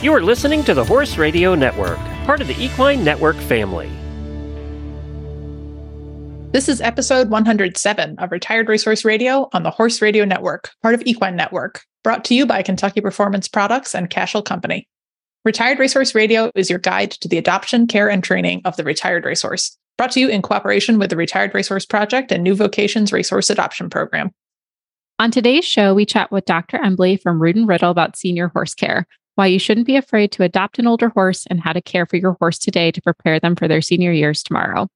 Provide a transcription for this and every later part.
You are listening to the Horse Radio Network, part of the Equine Network family. This is episode 107 of Retired Racehorse Radio on the Horse Radio Network, part of Equine Network, brought to you by Kentucky Performance Products and Cashel Company. Retired Racehorse Radio is your guide to the adoption, care, and training of the retired racehorse, brought to you in cooperation with the Retired Racehorse Project and New Vocations Racehorse Adoption Program. On today's show, we chat with Dr. Embly from Rood & Riddle about senior horse care, why you shouldn't be afraid to adopt an older horse, and how to care for your horse today to prepare them for their senior years tomorrow.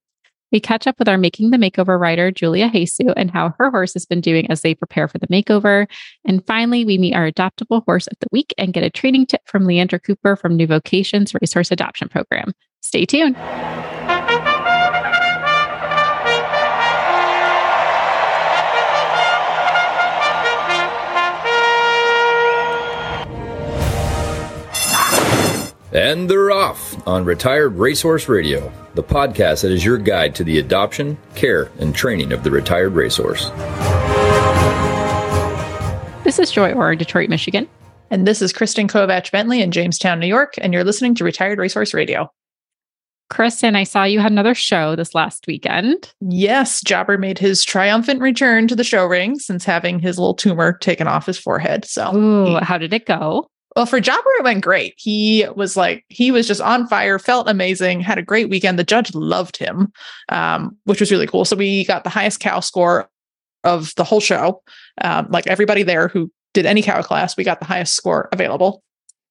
We catch up with our Making the Makeover writer, Julia Jesu, and how her horse has been doing as they prepare for the makeover. And finally, we meet our adoptable horse of the week and get a training tip from Leandra Cooper from New Vocations Racehorse Adoption Program. Stay tuned. And they're off on Retired Racehorse Radio, the podcast that is your guide to the adoption, care, and training of the retired racehorse. This is Joy Orr in Detroit, Michigan. And this is Kristen Kovatch Bentley in Jamestown, New York, and you're listening to Retired Racehorse Radio. Kristen, I saw you had another show this last weekend. Yes, Jobber made his triumphant return to the show ring since having his little tumor taken off his forehead. So, how did it go? Well, for Jobber, it went great. He was just on fire, felt amazing, had a great weekend. The judge loved him, which was really cool. So we got the highest cow score of the whole show. Like everybody there who did any cow class, we got the highest score available.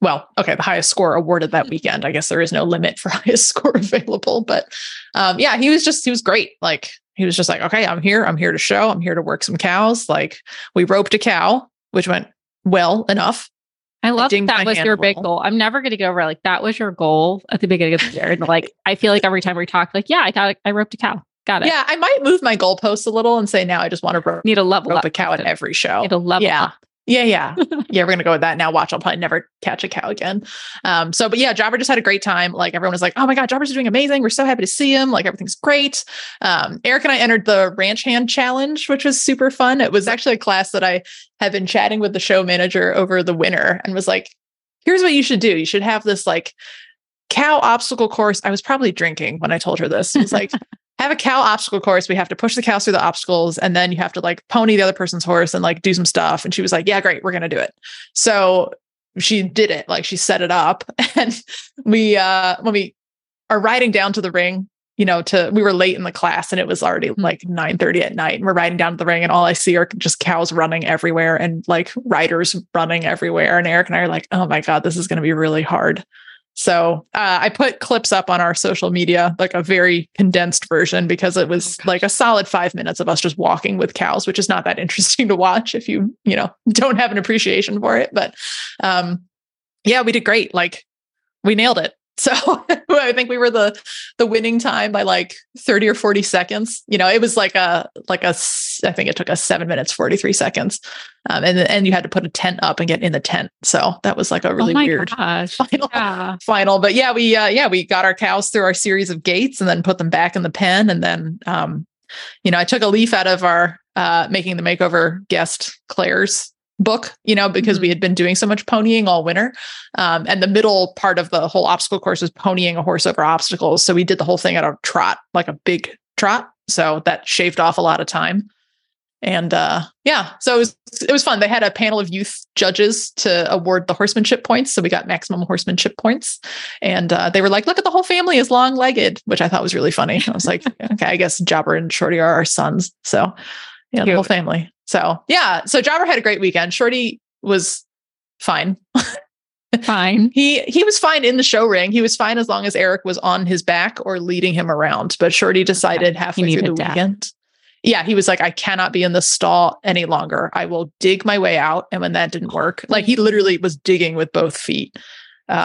Well, okay, the highest score awarded that weekend. I guess there is no limit for highest score available. But yeah, he was great. Like he was just like, okay, I'm here to show, I'm here to work some cows. Like we roped a cow, which went well enough. I love that was your big goal. I'm never going to get over it. Like that was your goal at the beginning of the year. And like, I feel like every time we talk, like, yeah, I got it. I roped a cow. Got it. Yeah. I might move my goalposts a little and say, now I just want to rope a cow at every show. Need a level up. Yeah. We're going to go with that. Now watch, I'll probably never catch a cow again. But yeah, Jobber just had a great time. Like everyone was like, oh my God, Jobber's doing amazing. We're so happy to see him. Like everything's great. Eric and I entered the ranch hand challenge, which was super fun. It was actually a class that I had been chatting with the show manager over the winter and was like, here's what you should do. You should have this like cow obstacle course. I was probably drinking when I told her this. It's like, have a cow obstacle course. We have to push the cows through the obstacles and then you have to like pony the other person's horse and like do some stuff. And she was like, yeah, great. We're going to do it. So she did it. Like she set it up and we, when we are riding down to the ring, you know, we were late in the class and it was already like 9:30 at night and we're riding down to the ring and all I see are just cows running everywhere and like riders running everywhere. And Eric and I are like, oh my God, this is going to be really hard. So I put clips up on our social media, like a very condensed version, because it was like a solid 5 minutes of us just walking with cows, which is not that interesting to watch if you know, don't have an appreciation for it. But yeah, we did great. Like we nailed it. So I think we were the winning time by like 30 or 40 seconds. You know, it was like a, I think it took us 7 minutes, 43 seconds. And you had to put a tent up and get in the tent. So that was like a really weird final, but yeah, we got our cows through our series of gates and then put them back in the pen. And then, you know, I took a leaf out of our, Making the Makeover guest Claire's book, you know, because we had been doing so much ponying all winter. And the middle part of the whole obstacle course was ponying a horse over obstacles. So we did the whole thing at a trot, like a big trot. So that shaved off a lot of time. And yeah, so it was fun. They had a panel of youth judges to award the horsemanship points. So we got maximum horsemanship points. And they were like, look at the whole family is long-legged, which I thought was really funny. I was like, okay, I guess Jobber and Shorty are our sons. So yeah, the whole family. So yeah, so Jobber had a great weekend. Shorty was fine. He was fine in the show ring. He was fine as long as Eric was on his back or leading him around. But Shorty decided halfway through the weekend. Yeah, he was like, I cannot be in the stall any longer. I will dig my way out. And when that didn't work, like he literally was digging with both feet.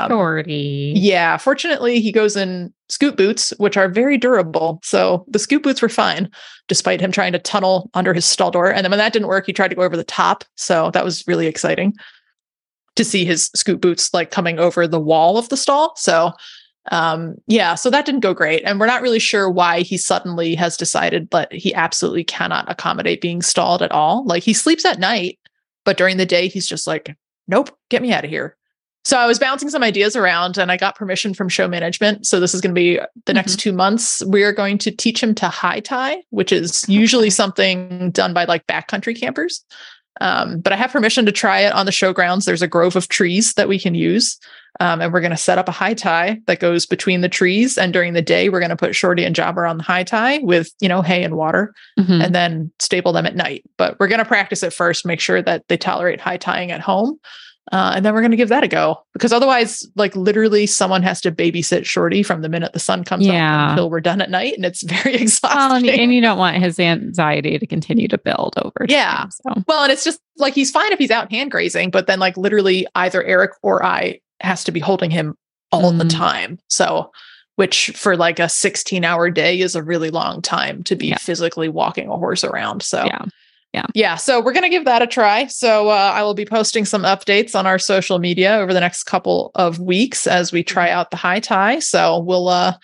Shorty. Yeah. Fortunately, he goes in scoot boots, which are very durable. So the scoot boots were fine, despite him trying to tunnel under his stall door. And then when that didn't work, he tried to go over the top. So that was really exciting to see his scoot boots like coming over the wall of the stall. So yeah, so that didn't go great. And we're not really sure why he suddenly has decided that he absolutely cannot accommodate being stalled at all. Like he sleeps at night, but during the day, he's just like, nope, get me out of here. So I was bouncing some ideas around and I got permission from show management. So this is going to be the next 2 months. We're going to teach him to high tie, which is usually something done by like backcountry campers. But I have permission to try it on the show grounds. There's a grove of trees that we can use. And we're going to set up a high tie that goes between the trees. And during the day, we're going to put Shorty and Jobber on the high tie with, you know, hay and water and then stable them at night. But we're going to practice it first, make sure that they tolerate high tying at home. And then we're going to give that a go, because otherwise, like literally someone has to babysit Shorty from the minute the sun comes up until we're done at night. And it's very exhausting. Well, and you don't want his anxiety to continue to build over time. So. Well, and it's just like, he's fine if he's out hand grazing, but then like literally either Eric or I has to be holding him all the time. So, which for like a 16-hour day is a really long time to be physically walking a horse around. So yeah. So we're going to give that a try. So I will be posting some updates on our social media over the next couple of weeks as we try out the high tie. So we'll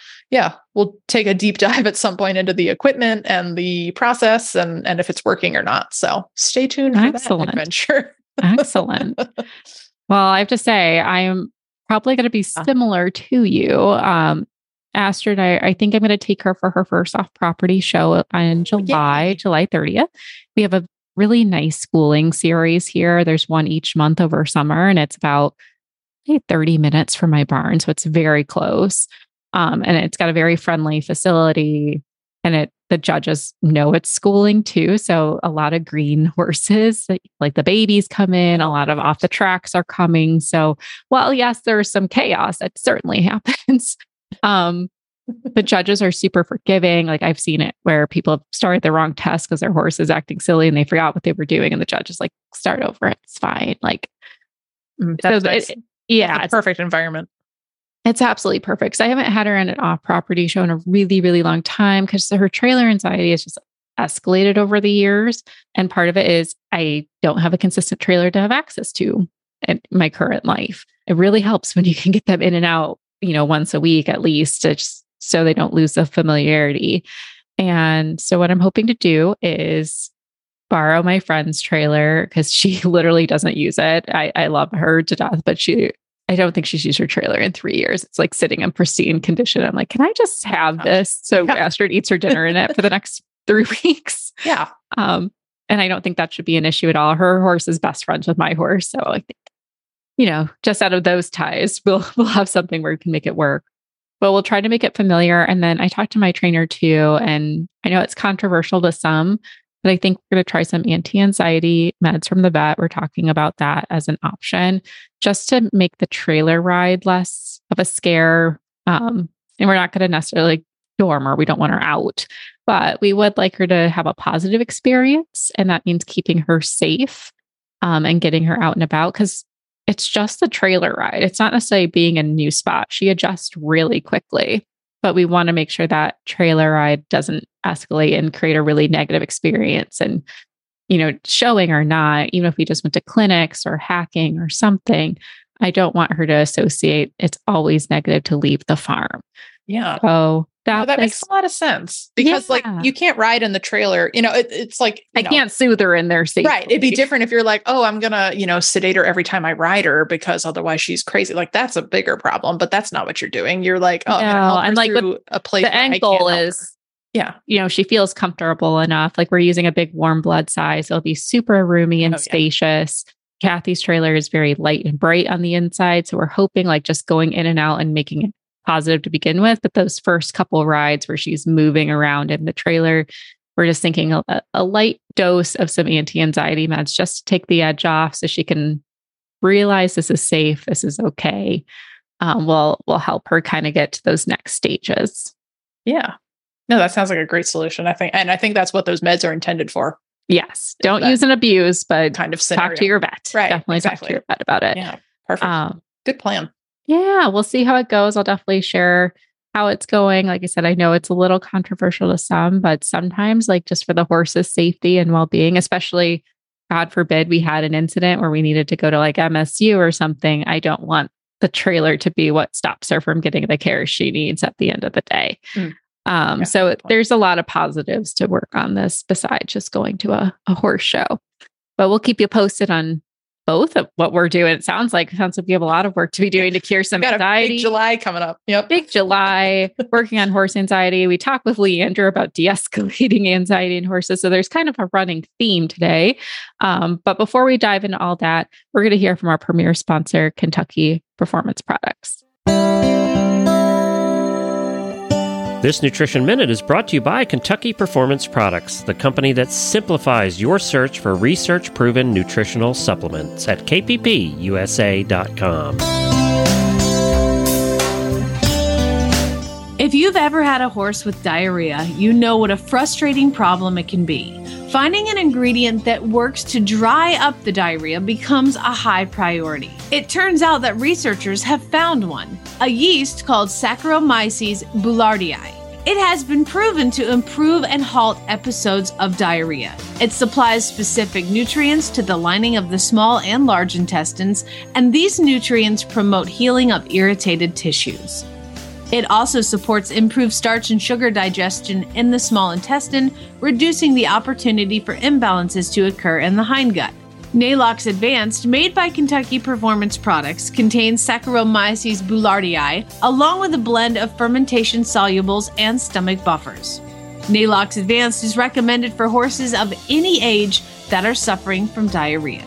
take a deep dive at some point into the equipment and the process and if it's working or not. So stay tuned for that adventure. Excellent. Well, I have to say, I'm probably going to be similar to you. Astrid, I think I'm going to take her for her first off-property show on July 30th. We have a really nice schooling series here. There's one each month over summer, and it's about 30 minutes from my barn. So it's very close. And it's got a very friendly facility, and the judges know it's schooling too. So a lot of green horses, like the babies come in, a lot of off the tracks are coming. So, well, yes, there's some chaos that certainly happens. The judges are super forgiving. Like I've seen it where people have started the wrong test because their horse is acting silly and they forgot what they were doing. And the judge is like, start over. It's fine. Like, that's so nice. It's perfect environment. It's absolutely perfect. So I haven't had her in an off property show in a really, really long time because her trailer anxiety has just escalated over the years. And part of it is I don't have a consistent trailer to have access to in my current life. It really helps when you can get them in and out, you know, once a week at least, just so they don't lose the familiarity. And so what I'm hoping to do is borrow my friend's trailer because she literally doesn't use it. I love her to death, but I don't think she's used her trailer in 3 years. It's like sitting in pristine condition. I'm like, can I just have this? So Astrid eats her dinner in it for the next 3 weeks. Yeah. And I don't think that should be an issue at all. Her horse is best friends with my horse. So I think, you know, just out of those ties, we'll have something where we can make it work. But we'll try to make it familiar. And then I talked to my trainer too, and I know it's controversial to some, but I think we're going to try some anti-anxiety meds from the vet. We're talking about that as an option just to make the trailer ride less of a scare. And we're not going to necessarily dorm her. We don't want her out, but we would like her to have a positive experience. And that means keeping her safe and getting her out and about, because it's just the trailer ride. It's not necessarily being in a new spot. She adjusts really quickly, but we want to make sure that trailer ride doesn't escalate and create a really negative experience. And, you know, showing or not, even if we just went to clinics or hacking or something, I don't want her to associate it's always negative to leave the farm. Yeah. So that makes a lot of sense, because like you can't ride in the trailer, you know, it's like, I can't soothe her in there safely. Right. It'd be different if you're like, oh, I'm going to, you know, sedate her every time I ride her because otherwise she's crazy. Like that's a bigger problem, but that's not what you're doing. You're like, oh, no. And like a place the end goal is, you know, she feels comfortable enough. Like we're using a big warm blood size. It'll be super roomy and spacious. Kathy's trailer is very light and bright on the inside. So we're hoping like just going in and out and making it positive to begin with, but those first couple rides where she's moving around in the trailer, we're just thinking a light dose of some anti-anxiety meds just to take the edge off so she can realize this is safe, this is okay. We'll help her kind of get to those next stages. Yeah. No, that sounds like a great solution, I think. And I think that's what those meds are intended for. Yes. Don't use and abuse, but kind of talk to your vet. Right. Definitely talk to your vet about it. Yeah. Perfect. Good plan. Yeah, we'll see how it goes. I'll definitely share how it's going. Like I said, I know it's a little controversial to some, but sometimes like just for the horse's safety and well-being, especially God forbid we had an incident where we needed to go to like MSU or something. I don't want the trailer to be what stops her from getting the care she needs at the end of the day. So there's a lot of positives to work on this besides just going to a horse show, but we'll keep you posted on both of what we're doing. It sounds like we have a lot of work to be doing to cure some anxiety. Big July coming up. Yep. Big July, working on horse anxiety. We talked with Leandra about de-escalating anxiety in horses. So there's kind of a running theme today. But before we dive into all that, we're going to hear from our premier sponsor, Kentucky Performance Products. This Nutrition Minute is brought to you by Kentucky Performance Products, the company that simplifies your search for research-proven nutritional supplements at kppusa.com. If you've ever had a horse with diarrhea, you know what a frustrating problem it can be. Finding an ingredient that works to dry up the diarrhea becomes a high priority. It turns out that researchers have found one, a yeast called Saccharomyces boulardii. It has been proven to improve and halt episodes of diarrhea. It supplies specific nutrients to the lining of the small and large intestines, and these nutrients promote healing of irritated tissues. It also supports improved starch and sugar digestion in the small intestine, reducing the opportunity for imbalances to occur in the hindgut. Nalox Advanced, made by Kentucky Performance Products, contains Saccharomyces boulardii, along with a blend of fermentation solubles and stomach buffers. Nalox Advanced is recommended for horses of any age that are suffering from diarrhea.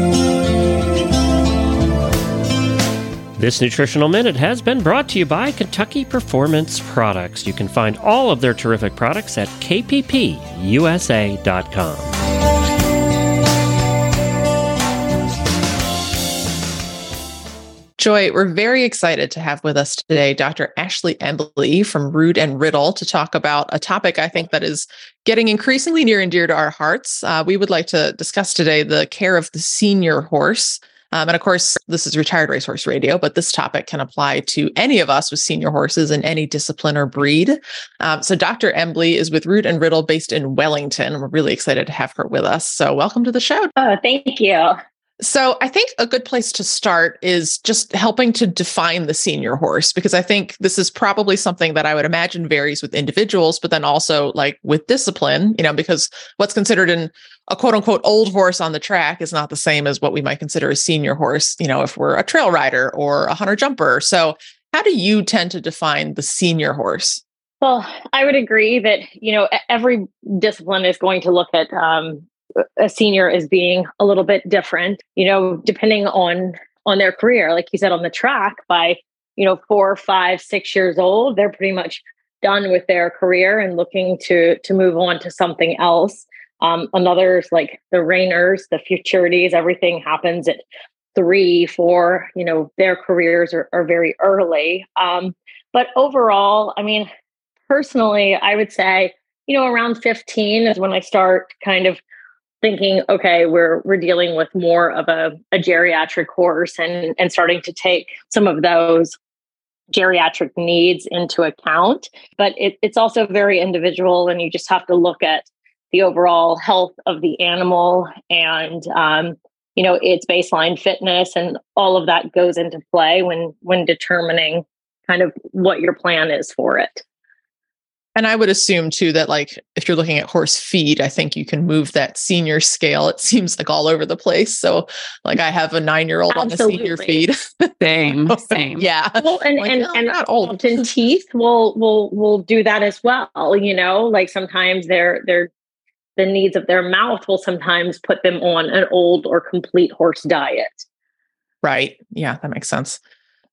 This Nutritional Minute has been brought to you by Kentucky Performance Products. You can find all of their terrific products at kppusa.com. Joy, we're very excited to have with us today Dr. Ashley Embly from Rood & Riddle to talk about a topic I think that is getting increasingly near and dear to our hearts. We would like to discuss today the care of the senior horse. And of course, this is Retired Racehorse Radio, but this topic can apply to any of us with senior horses in any discipline or breed. So Dr. Embly is with Rood & Riddle based in Wellington. We're really excited to have her with us. So welcome to the show. Oh, thank you. So I think a good place to start is just helping to define the senior horse, because I think this is probably something that I would imagine varies with individuals, but then also like with discipline, you know, because what's considered in a quote unquote old horse on the track is not the same as what we might consider a senior horse, you know, if we're a trail rider or a hunter jumper. So how do you tend to define the senior horse? Well, I would agree that, you know, every discipline is going to look at, a senior is being a little bit different, you know, depending on their career. Like you said, on the track by, you know, 4, 5, 6 years old, they're pretty much done with their career and looking to move on to something else. Another's like the reiners, the futurities, everything happens at 3, 4, you know, their careers are very early. But overall, I mean, personally, I would say, you know, around 15 is when I start kind of thinking, okay, we're dealing with more of a geriatric horse and starting to take some of those geriatric needs into account. But it's also very individual, and you just have to look at the overall health of the animal and, you know, its baseline fitness, and all of that goes into play when determining kind of what your plan is for it. And I would assume too that, like, if you're looking at horse feed, I think you can move that senior scale. It seems like all over the place. So, like, I have a 9-year-old on the senior feed. Same. Yeah. Well, and not old. And teeth will do that as well. You know, like sometimes their the needs of their mouth will sometimes put them on an old or complete horse diet. Right. Yeah, that makes sense.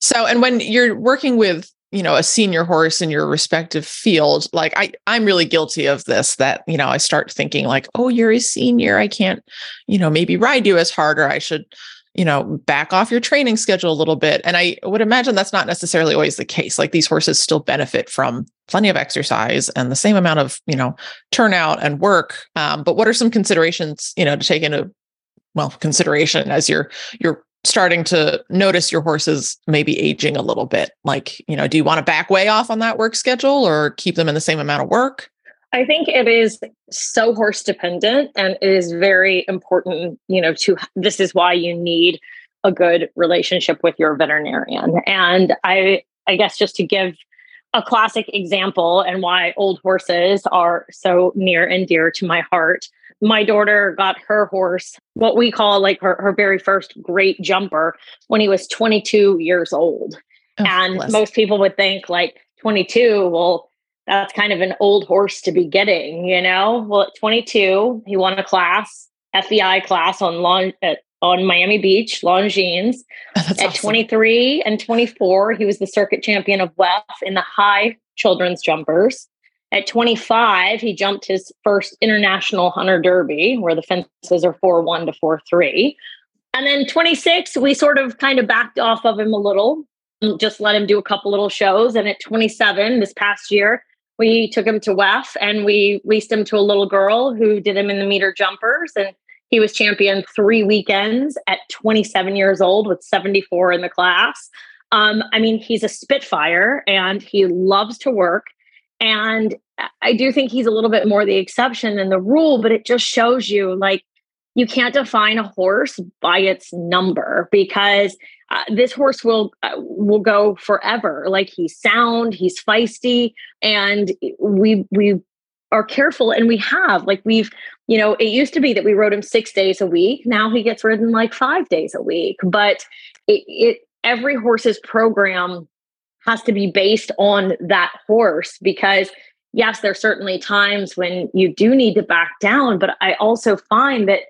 So, and when you're working with, you know, a senior horse in your respective field, like I'm really guilty of this, that, you know, I start thinking like, oh, you're a senior, I can't, you know, maybe ride you as hard, or I should, you know, back off your training schedule a little bit. And I would imagine that's not necessarily always the case. Like, these horses still benefit from plenty of exercise and the same amount of, you know, turnout and work. But what are some considerations, you know, to take into, well, consideration as you're starting to notice your horses maybe aging a little bit? Like, you know, do you want to back way off on that work schedule or keep them in the same amount of work? I think it is so horse dependent, and it is very important, you know, to, this is why you need a good relationship with your veterinarian. And I guess just to give a classic example and why old horses are so near and dear to my heart. My daughter got her horse, what we call like her very first great jumper, when he was 22 years old. Oh, and bless. Most people would think like 22, well, that's kind of an old horse to be getting, you know? Well, at 22, he won a class, FEI class on Miami Beach, Longines. Oh, at awesome. 23 and 24, he was the circuit champion of WEF in the high children's jumpers. At 25, he jumped his first international hunter derby, where the fences are 4-1 to 4-3. And then 26, we sort of kind of backed off of him a little, just let him do a couple little shows. And at 27, this past year, we took him to WEF and we leased him to a little girl who did him in the meter jumpers. And he was champion 3 weekends at 27 years old with 74 in the class. I mean, he's a spitfire and he loves to work. And I do think he's a little bit more the exception than the rule, but it just shows you like you can't define a horse by its number, because this horse will go forever. Like he's sound, he's feisty, and we are careful, and we have you know, it used to be that we rode him 6 days a week. Now he gets ridden like 5 days a week, but every horse's program has to be based on that horse, because yes, there are certainly times when you do need to back down. But I also find that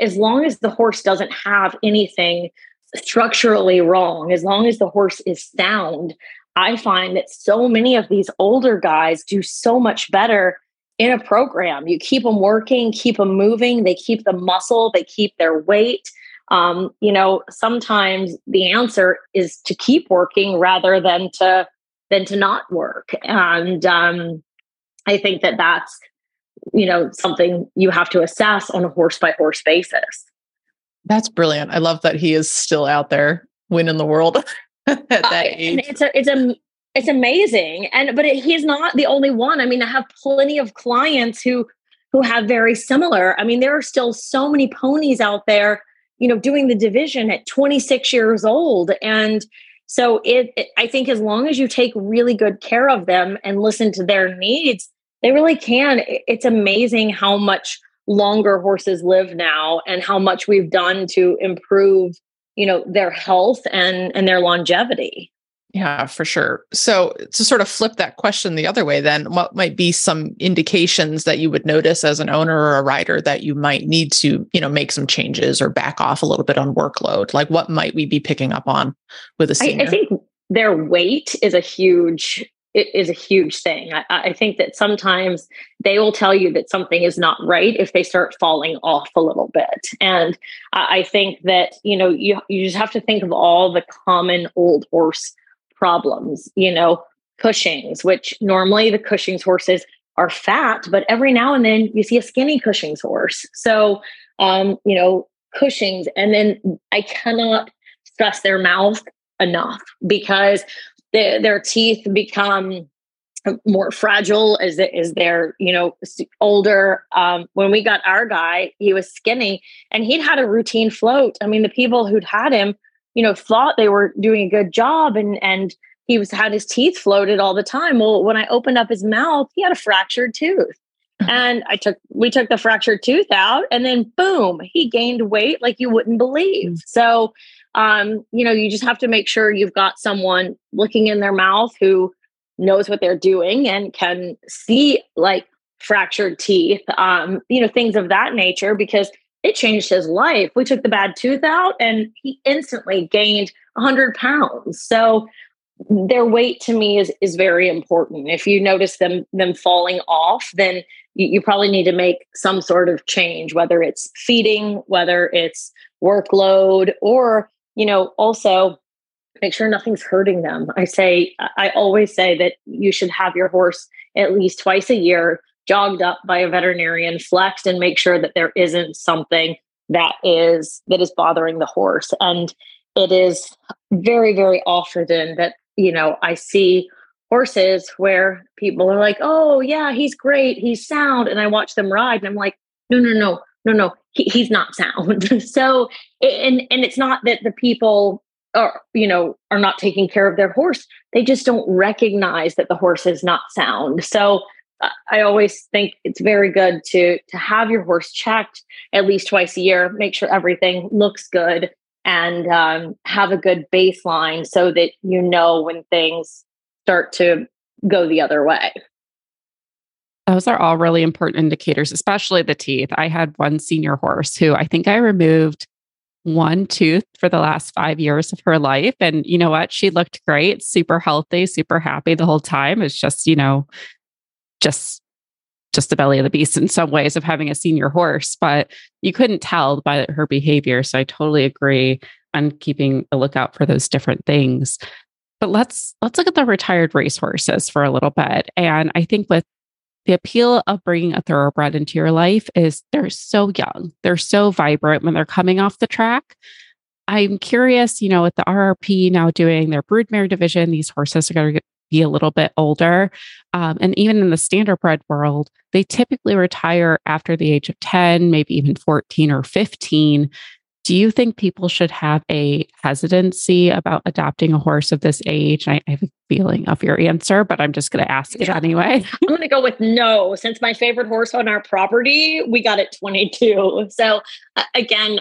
as long as the horse doesn't have anything structurally wrong, as long as the horse is sound, I find that so many of these older guys do so much better in a program. You keep them working, keep them moving. They keep the muscle, they keep their weight. You know, sometimes the answer is to keep working rather than to not work. And I think that that's, you know, something you have to assess on a horse by horse basis. That's brilliant. I love that he is still out there winning the world at that age. And it's amazing. But he's not the only one. I mean, I have plenty of clients who have very similar. I mean, there are still so many ponies out there, you know, doing the division at 26 years old. And so I think as long as you take really good care of them and listen to their needs, they really can. It's amazing how much longer horses live now and how much we've done to improve, you know, their health and their longevity. Yeah, for sure. So to sort of flip that question the other way, then what might be some indications that you would notice as an owner or a rider that you might need to, you know, make some changes or back off a little bit on workload? Like what might we be picking up on with a senior? I think their weight is a huge thing. I think that sometimes they will tell you that something is not right if they start falling off a little bit. And I think that, you know, you just have to think of all the common old horse problems, you know, Cushing's, which normally the Cushing's horses are fat, but every now and then you see a skinny Cushing's horse. So, you know, Cushing's, and then I cannot stress their mouth enough, because their teeth become more fragile as they're, you know, older. When we got our guy, he was skinny and he'd had a routine float. I mean, the people who'd had him, you know, thought they were doing a good job, and he had his teeth floated all the time. Well, when I opened up his mouth, he had a fractured tooth, and we took the fractured tooth out, and then boom, he gained weight like you wouldn't believe. So, you know, you just have to make sure you've got someone looking in their mouth who knows what they're doing and can see like fractured teeth, you know, things of that nature, because it changed his life. We took the bad tooth out and he instantly gained 100 pounds. So their weight to me is very important. If you notice them falling off, then you probably need to make some sort of change, whether it's feeding, whether it's workload, or, you know, also make sure nothing's hurting them. I always say that you should have your horse at least twice a year jogged up by a veterinarian, flexed, and make sure that there isn't something that is bothering the horse. And it is very, very often that, you know, I see horses where people are like, oh yeah, he's great, he's sound. And I watch them ride and I'm like, no, he's not sound. So, and it's not that the people are not taking care of their horse. They just don't recognize that the horse is not sound. So I always think it's very good to have your horse checked at least twice a year, make sure everything looks good, and have a good baseline so that you know when things start to go the other way. Those are all really important indicators, especially the teeth. I had one senior horse who I think I removed one tooth for the last 5 years of her life. And you know what? She looked great, super healthy, super happy the whole time. It's just, just the belly of the beast in some ways of having a senior horse, but you couldn't tell by her behavior. So I totally agree on keeping a lookout for those different things. But let's look at the retired racehorses for a little bit. And I think with the appeal of bringing a thoroughbred into your life is they're so young, they're so vibrant when they're coming off the track. I'm curious, with the RRP now doing their broodmare division, these horses are going to be a little bit older. And even in the standardbred world, they typically retire after the age of 10, maybe even 14 or 15. Do you think people should have a hesitancy about adopting a horse of this age? I have a feeling of your answer, but I'm just going to ask it anyway. I'm going to go with no, since my favorite horse on our property, we got it 22. So again,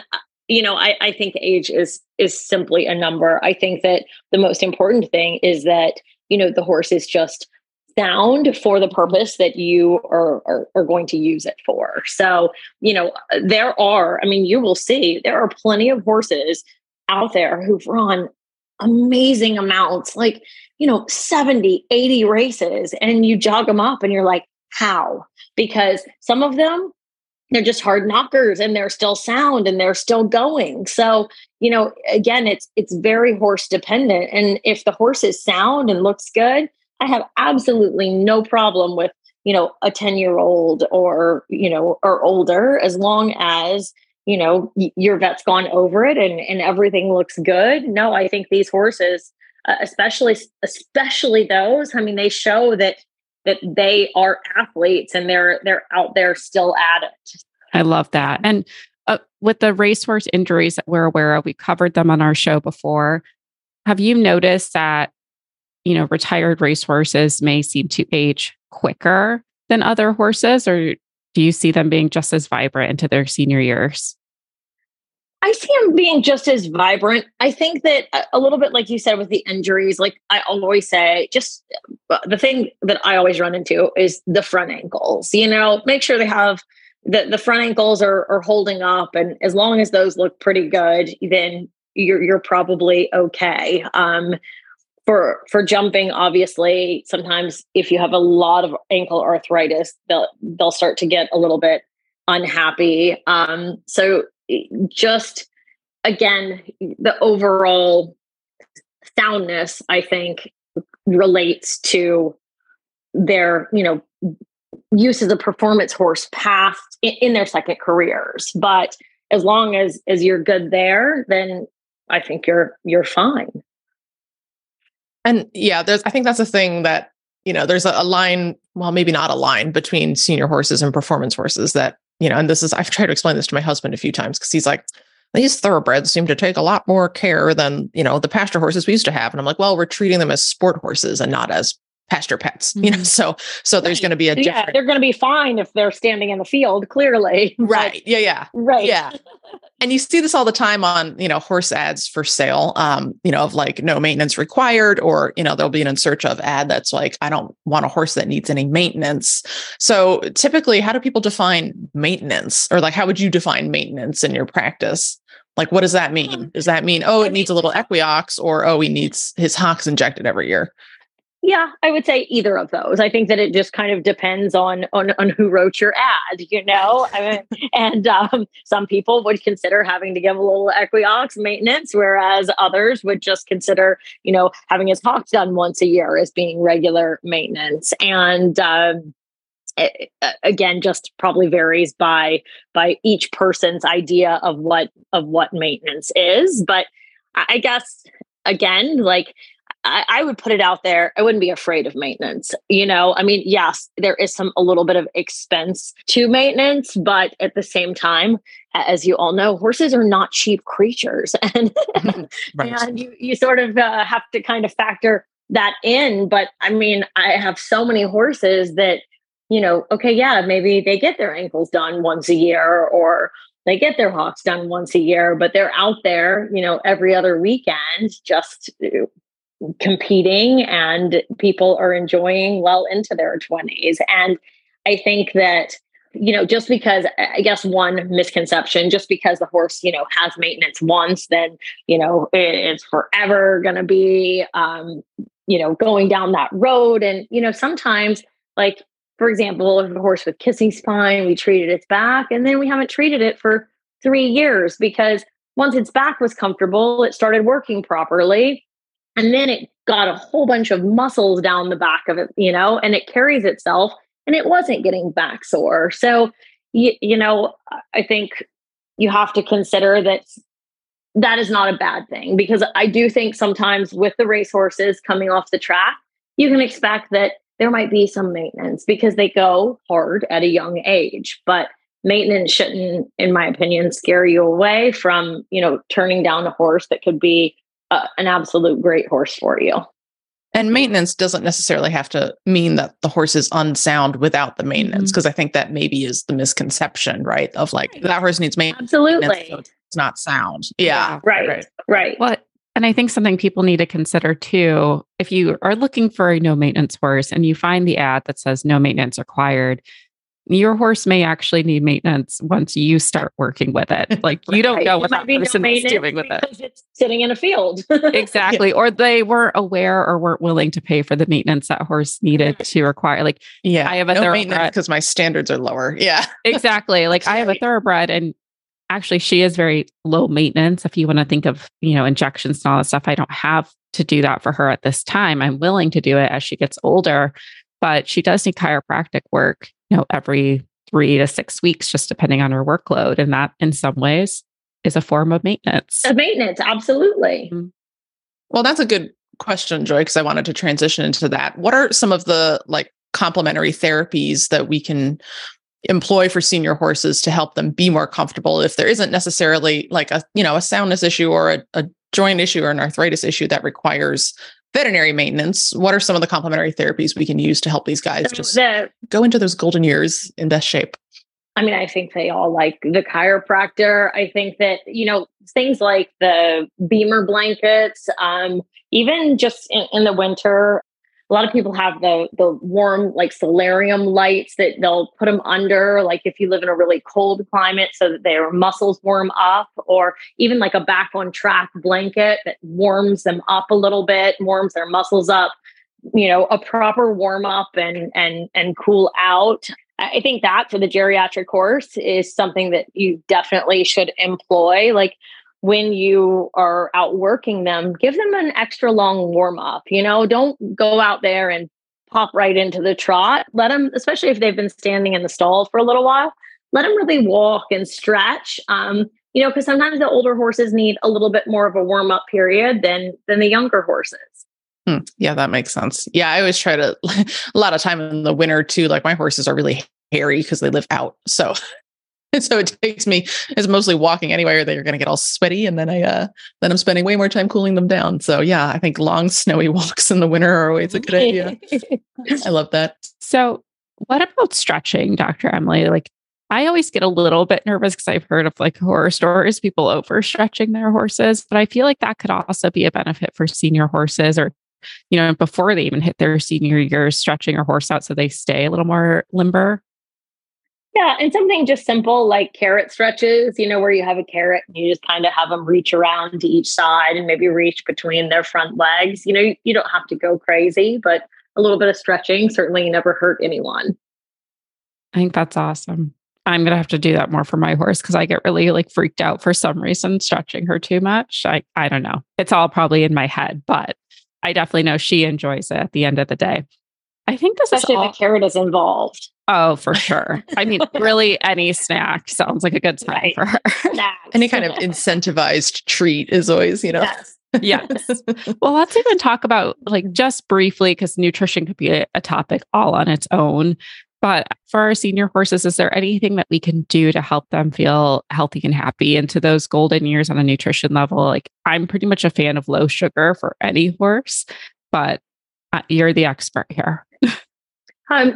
I think age is simply a number. I think that the most important thing is that, the horse is just sound for the purpose that you are going to use it for. So, you will see there are plenty of horses out there who've run amazing amounts, 70, 80 races, and you jog them up and you're like, how? Because some of them, they're just hard knockers and they're still sound and they're still going. So, again, it's very horse dependent. And if the horse is sound and looks good, I have absolutely no problem with, a 10-year-old or, or older, as long as, your vet's gone over it and everything looks good. No, I think these horses, especially those, they show that they are athletes and they're out there still at it. I love that. And with the racehorse injuries that we're aware of, we covered them on our show before. Have you noticed that, retired racehorses may seem to age quicker than other horses, or do you see them being just as vibrant into their senior years? I see them being just as vibrant. I think that a little bit, like you said, with the injuries, like I always say, just the thing that I always run into is the front ankles, make sure they have the front ankles are holding up. And as long as those look pretty good, then you're probably okay. For jumping, obviously, sometimes if you have a lot of ankle arthritis, they'll start to get a little bit unhappy. So just, again, the overall soundness, I think, relates to their, use as a performance horse past in their second careers. But as long as you're good there, then I think you're fine. And yeah, I think that's a thing that, there's a line, well, maybe not a line between senior horses and performance horses that, and I've tried to explain this to my husband a few times because he's like, these thoroughbreds seem to take a lot more care than, the pasture horses we used to have. And I'm like, well, we're treating them as sport horses and not as pasture pets, so right. There's going to be a different... Yeah, they're going to be fine if they're standing in the field, clearly. Right. Like, yeah. Right. Yeah. And you see this all the time on, horse ads for sale, of like no maintenance required, or, there'll be an in search of ad that's like, I don't want a horse that needs any maintenance. So typically, how do people define maintenance, or like, how would you define maintenance in your practice? Like, what does that mean? Does that mean, it needs a little Equiox, or, he needs his hocks injected every year? Yeah, I would say either of those. I think that it just kind of depends on who wrote your ad, some people would consider having to give a little Equiox maintenance, whereas others would just consider, having his hocks done once a year as being regular maintenance. And again, just probably varies by each person's idea of what maintenance is. But I guess, again, like, I would put it out there. I wouldn't be afraid of maintenance. You know, I mean, yes, there is a little bit of expense to maintenance, but at the same time, as you all know, horses are not cheap creatures. And, right. And you sort of have to kind of factor that in. But I mean, I have so many horses that, you know, okay, yeah, maybe they get their ankles done once a year or they get their hocks done once a year, but they're out there, you know, every other weekend just competing, and people are enjoying well into their 20s. And I think that, you know, just because, I guess one misconception, just because the horse, you know, has maintenance once, then, you know, it's forever going to be, you know, going down that road. And, you know, sometimes, like, for example, if a horse with kissing spine, we treated its back and then we haven't treated it for 3 years because once its back was comfortable, it started working properly. And then it got a whole bunch of muscles down the back of it, you know, and it carries itself and it wasn't getting back sore. So, you know, I think you have to consider that that is not a bad thing, because I do think sometimes with the racehorses coming off the track, you can expect that there might be some maintenance because they go hard at a young age, but maintenance shouldn't, in my opinion, scare you away from, you know, turning down a horse that could be an absolute great horse for you. And maintenance doesn't necessarily have to mean that the horse is unsound without the maintenance, because I think that maybe is the misconception, right? Of like, that horse needs maintenance. Absolutely. So it's not sound. Yeah. Right. What? And I think something people need to consider too, if you are looking for a no maintenance horse and you find the ad that says no maintenance required, your horse may actually need maintenance once you start working with it. Like, you don't know what that person is doing with it. Because it's sitting in a field. Exactly. Yeah. Or they weren't aware or weren't willing to pay for the maintenance that horse needed to require. Like, yeah, I have a thoroughbred because my standards are lower. Yeah. Exactly. Like, I have a thoroughbred and actually, she is very low maintenance. If you want to think of, you know, injections and all that stuff, I don't have to do that for her at this time. I'm willing to do it as she gets older, but she does need chiropractic work, you know, every 3 to 6 weeks, just depending on her workload. And that in some ways is a form of maintenance. Absolutely. Mm-hmm. Well, that's a good question, Joy, because I wanted to transition into that. What are some of the like complementary therapies that we can employ for senior horses to help them be more comfortable if there isn't necessarily like a, you know, a soundness issue or a joint issue or an arthritis issue that requires veterinary maintenance? What are some of the complementary therapies we can use to help these guys just go into those golden years in best shape? I mean, I think they all like the chiropractor. I think that, you know, things like the Beamer blankets, even just in the winter, a lot of people have the warm, like, solarium lights that they'll put them under, like if you live in a really cold climate, so that their muscles warm up, or even like a back on track blanket that warms them up a little bit, warms their muscles up, you know, a proper warm up and cool out. I think that for the geriatric horse is something that you definitely should employ. Like, when you are out working them, give them an extra long warm up. You know, don't go out there and pop right into the trot. Let them, especially if they've been standing in the stall for a little while, let them really walk and stretch. You know, because sometimes the older horses need a little bit more of a warm up period than the younger horses. Yeah, that makes sense. Yeah, I always try to a lot of time in the winter too. Like, my horses are really hairy because they live out, so. And so it takes me, it's mostly walking anyway, or they're going to get all sweaty. And then I'm spending way more time cooling them down. So yeah, I think long snowy walks in the winter are always a good idea. I love that. So what about stretching, Dr. Embly? Like, I always get a little bit nervous because I've heard of like horror stories, people overstretching their horses, but I feel like that could also be a benefit for senior horses, or, you know, before they even hit their senior years, stretching a horse out so they stay a little more limber. Yeah. And something just simple like carrot stretches, you know, where you have a carrot and you just kind of have them reach around to each side and maybe reach between their front legs. You know, you don't have to go crazy, but a little bit of stretching certainly never hurt anyone. I think that's awesome. I'm going to have to do that more for my horse because I get really like freaked out for some reason, stretching her too much. I don't know. It's all probably in my head, but I definitely know she enjoys it at the end of the day. I think this especially if the carrot is involved. Oh, for sure. I mean, really, any snack sounds like a good time for her. Snacks. Any kind of incentivized treat is always, you know. Yes. Yes. Well, let's even talk about, like, just briefly, because nutrition could be a topic all on its own. But for our senior horses, is there anything that we can do to help them feel healthy and happy into those golden years on a nutrition level? Like, I'm pretty much a fan of low sugar for any horse, but you're the expert here.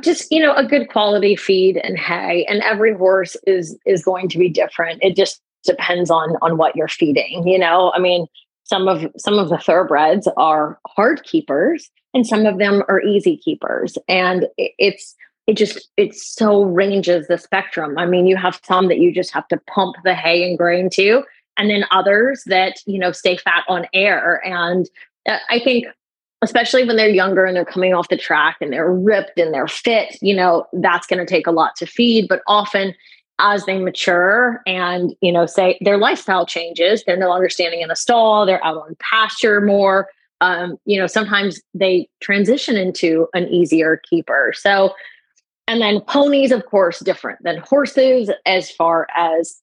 Just, you know, a good quality feed and hay, and every horse is going to be different. It just depends on what you're feeding. You know, I mean, some of the thoroughbreds are hard keepers and some of them are easy keepers. And it so ranges the spectrum. I mean, you have some that you just have to pump the hay and grain to, and then others that, you know, stay fat on air. And I think, especially when they're younger and they're coming off the track and they're ripped and they're fit, you know, that's going to take a lot to feed. But often as they mature and, you know, say their lifestyle changes, they're no longer standing in a stall, they're out on pasture more. You know, sometimes they transition into an easier keeper. So, and then ponies, of course, different than horses as far as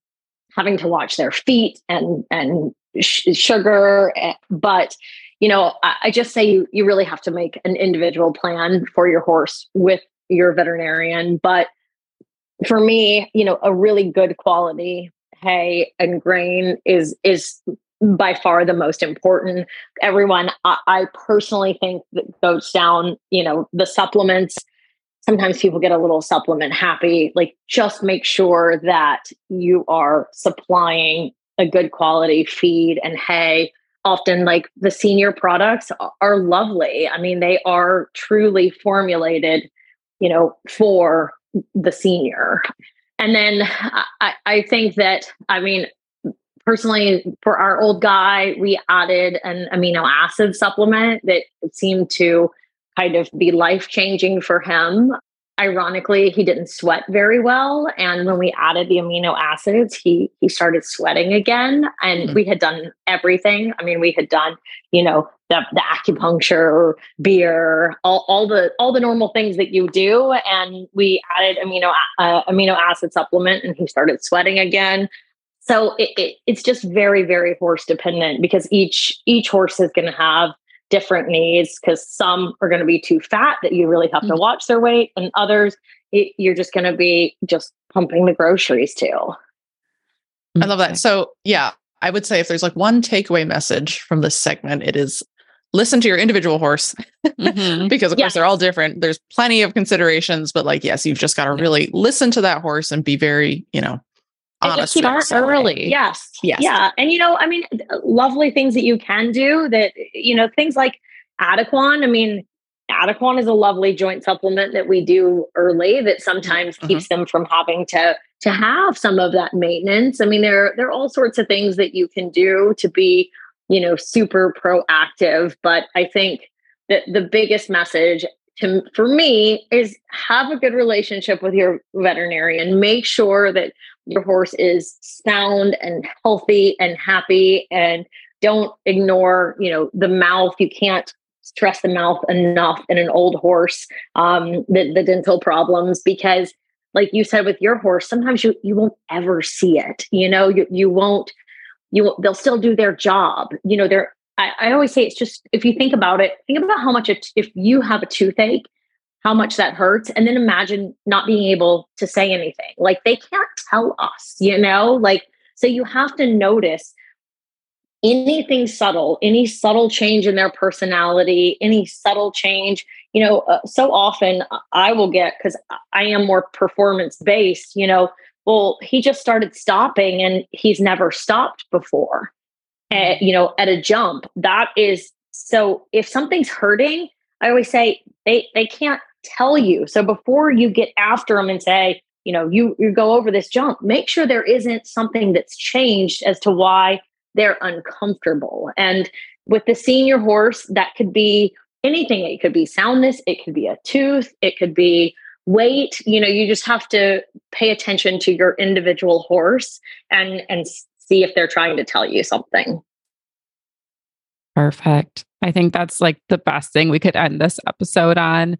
having to watch their feet and sugar. But, you know, I just say you really have to make an individual plan for your horse with your veterinarian. But for me, you know, a really good quality hay and grain is by far the most important. Everyone, I personally think that goes down, you know, the supplements. Sometimes people get a little supplement happy. Like, just make sure that you are supplying a good quality feed and hay. Often, like, the senior products are lovely. I mean, they are truly formulated, you know, for the senior. And then I think that, I mean, personally, for our old guy, we added an amino acid supplement that seemed to kind of be life-changing for him. Ironically, he didn't sweat very well. And when we added the amino acids, he started sweating again. And we had done everything. I mean, we had done, you know, the acupuncture, beer, all the normal things that you do. And we added amino acid supplement, and he started sweating again. So it's just very, very horse dependent, because each horse is going to have different needs, because some are going to be too fat that you really have to watch their weight, and others you're just going to be just pumping the groceries to. I love that. So yeah, I would say if there's like one takeaway message from this segment, it is listen to your individual horse because of course they're all different. There's plenty of considerations, but like, yes, you've just got to really listen to that horse and be very, you know, honest. Start early. Yes. Yeah. And, you know, I mean, lovely things that you can do that, you know, things like Adequan. I mean, Adequan is a lovely joint supplement that we do early that sometimes keeps them from having to have some of that maintenance. I mean, there are all sorts of things that you can do to be, you know, super proactive. But I think that the biggest message for me is have a good relationship with your veterinarian. Make sure that your horse is sound and healthy and happy, and don't ignore, you know, the mouth. You can't stress the mouth enough in an old horse, the dental problems, because like you said with your horse, sometimes you won't ever see it. You know, they'll still do their job. You know, I always say it's just, if you think about it, think about how much, if you have a toothache, how much that hurts. And then imagine not being able to say anything. Like, they can't tell us, you know, like, so you have to notice anything subtle, any subtle change in their personality, any subtle change, you know, so often I will get, because I am more performance based, you know, well, he just started stopping and he's never stopped before. You know, at a jump, that is, so if something's hurting, I always say they can't tell you. So before you get after them and say, you know, you go over this jump, make sure there isn't something that's changed as to why they're uncomfortable. And with the senior horse, that could be anything. It could be soundness. It could be a tooth. It could be weight. You know, you just have to pay attention to your individual horse and see if they're trying to tell you something. Perfect. I think that's like the best thing we could end this episode on.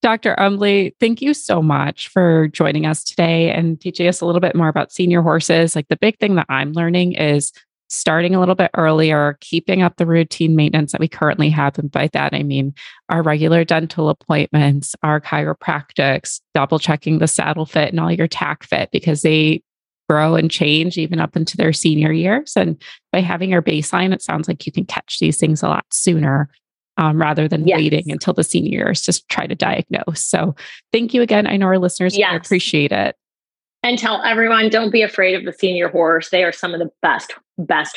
Dr. Embly, thank you so much for joining us today and teaching us a little bit more about senior horses. Like, the big thing that I'm learning is starting a little bit earlier, keeping up the routine maintenance that we currently have. And by that, I mean our regular dental appointments, our chiropractics, double checking the saddle fit and all your tack fit, because they grow and change even up into their senior years. And by having your baseline, it sounds like you can catch these things a lot sooner rather than waiting until the senior years to try to diagnose. So thank you again. I know our listeners really appreciate it. And tell everyone, don't be afraid of the senior horse. They are some of the best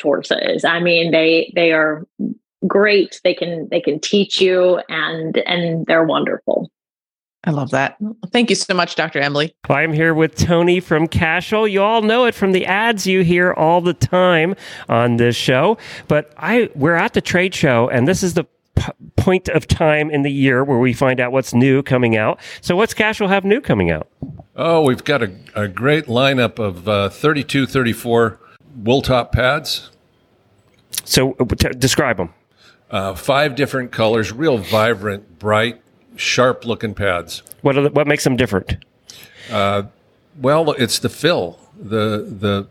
horses. I mean, they are great. They can teach you and they're wonderful. I love that. Thank you so much, Dr. Embly. Well, I'm here with Tony from Cashel. You all know it from the ads you hear all the time on this show. But we're at the trade show, and this is the point of time in the year where we find out what's new coming out. So what's Cashel have new coming out? Oh, we've got a great lineup of 32, 34 wool top pads. So describe them. 5 different colors, real vibrant, bright, sharp-looking pads. What makes them different? Well, it's the fill. The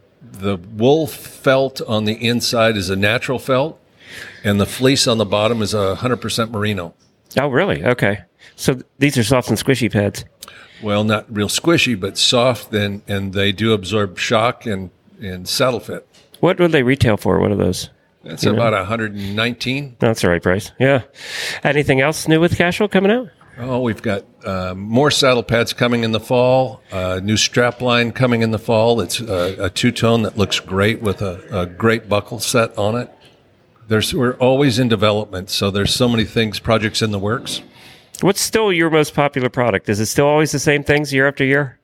wool felt on the inside is a natural felt, and the fleece on the bottom is 100% merino. Oh, really? Okay. So these are soft and squishy pads. Well, not real squishy, but soft, and they do absorb shock and saddle fit. What would they retail for? What are those? That's about $119. That's the right price. Yeah. Anything else new with Cashel coming out? Oh, we've got more saddle pads coming in the fall. New strap line coming in the fall. It's a two-tone that looks great with a great buckle set on it. We're always in development, so there's so many things, projects in the works. What's still your most popular product? Is it still always the same things year after year?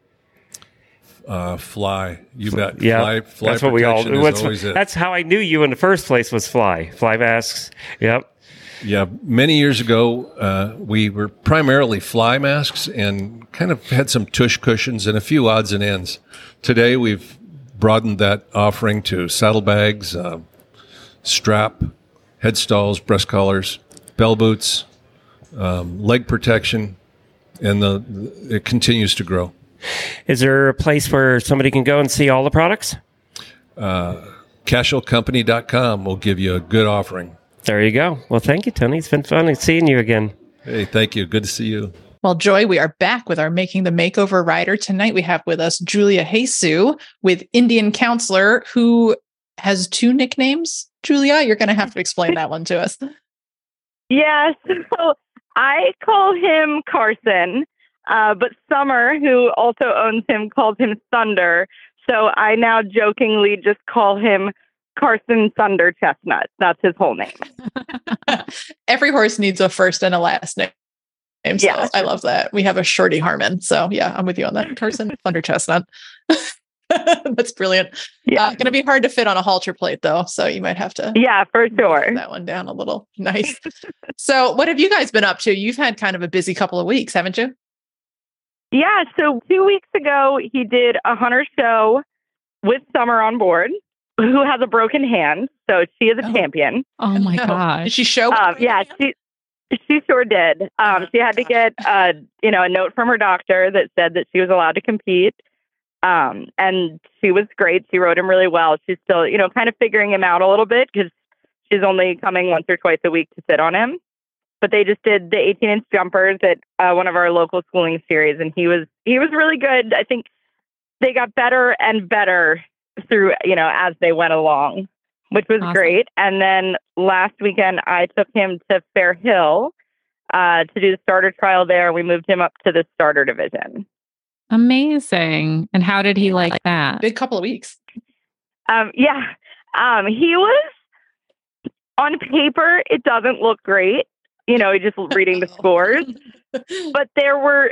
Fly. You bet. Yeah, fly that's what we all. That's how I knew you in the first place was fly. Fly masks. Yep. Yeah. Many years ago, we were primarily fly masks and kind of had some tush cushions and a few odds and ends. Today, we've broadened that offering to saddlebags, strap, headstalls, breast collars, bell boots, leg protection, and it continues to grow. Is there a place where somebody can go and see all the products? CashelCompany.com will give you a good offering. There you go. Well, thank you, Tony. It's been fun seeing you again. Hey, thank you. Good to see you. Well, Joy, we are back with our Making the Makeover rider. Tonight we have with us Julia Jesu with Indian Counselor, who has 2 nicknames. Julia, you're going to have to explain that one to us. Yes. Yeah, so I call him Carson. But Summer, who also owns him, calls him Thunder. So I now jokingly just call him Carson Thunder Chestnut. That's his whole name. Every horse needs a first and a last name. So yeah. I love that. We have a Shorty Harmon. So yeah, I'm with you on that. Carson Thunder Chestnut. That's brilliant. Yeah. Going to be hard to fit on a halter plate, though. So you might have to. Yeah, for sure. That one down a little. Nice. So what have you guys been up to? You've had kind of a busy couple of weeks, haven't you? Yeah, so 2 weeks ago, he did a hunter show with Summer on board, who has a broken hand. So she is a champion. Oh, my gosh. Did she show up? Yeah, she sure did. She had to get a note from her doctor that said that she was allowed to compete. And she was great. She rode him really well. She's still, kind of figuring him out a little bit because she's only coming once or twice a week to sit on him. But they just did the 18-inch jumpers at one of our local schooling series, and he was really good. I think they got better and better through, as they went along, which was awesome. Great. And then last weekend, I took him to Fair Hill to do the starter trial there. We moved him up to the starter division. Amazing. And how did he like that? Big couple of weeks. He was, on paper, it doesn't look great. Just reading the scores. But there were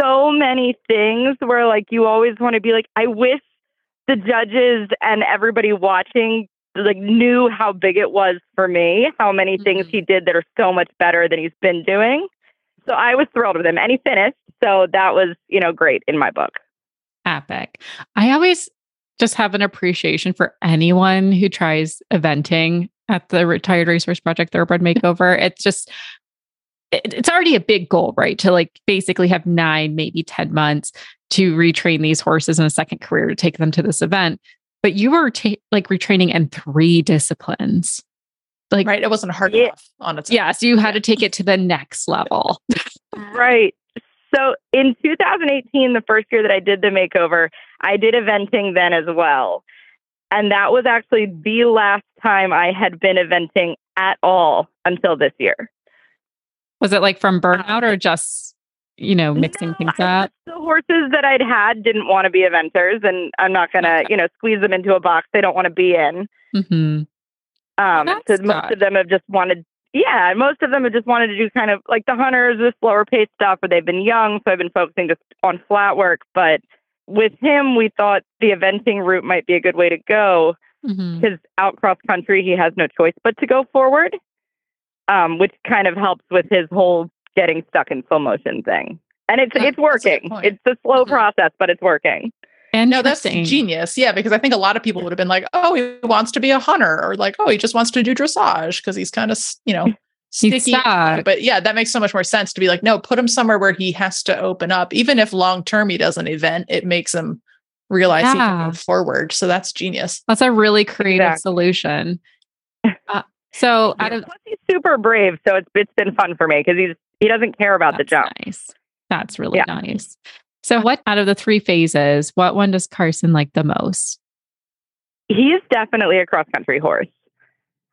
so many things where, you always want to be like, I wish the judges and everybody watching, knew how big it was for me, how many things he did that are so much better than he's been doing. So I was thrilled with him. And he finished. So that was, great in my book. Epic. I always just have an appreciation for anyone who tries eventing at the Retired Racehorse Project Thoroughbred Makeover. It's just, it's already a big goal, right? To basically have 9, maybe 10 months to retrain these horses in a second career to take them to this event. but you were retraining in three disciplines. Like, right. It wasn't hard enough on its own. Yeah. So you had to take it to the next level. Right. So in 2018, the first year that I did the makeover, I did eventing then as well. And that was actually the last time I had been eventing at all until this year. Was it like from burnout or just, mixing things up? The horses that I'd had didn't want to be eventers, and I'm not going to, squeeze them into a box they don't want to be in. Mm-hmm. So most of them have just wanted, to do kind of like the hunters, the slower paced stuff, where they've been young. So I've been focusing just on flat work. But with him, we thought the eventing route might be a good way to go. Mm-hmm. Because out cross country, he has no choice but to go forward, which kind of helps with his whole getting stuck in slow motion thing. And it's working. It's a slow process, but it's working. And no, that's genius. Yeah, because I think a lot of people would have been like, "Oh, he wants to be a hunter," or like, "Oh, he just wants to do dressage because he's kind of, sticky." But yeah, that makes so much more sense to be like, "No, put him somewhere where he has to open up, even if long term he doesn't event. It makes him realize he can move forward." So that's genius. That's a really creative solution. Plus he's super brave, so it's been fun for me because he doesn't care about the jump. Nice. That's really nice. So what out of the three phases, what one does Carson like the most? He is definitely a cross-country horse.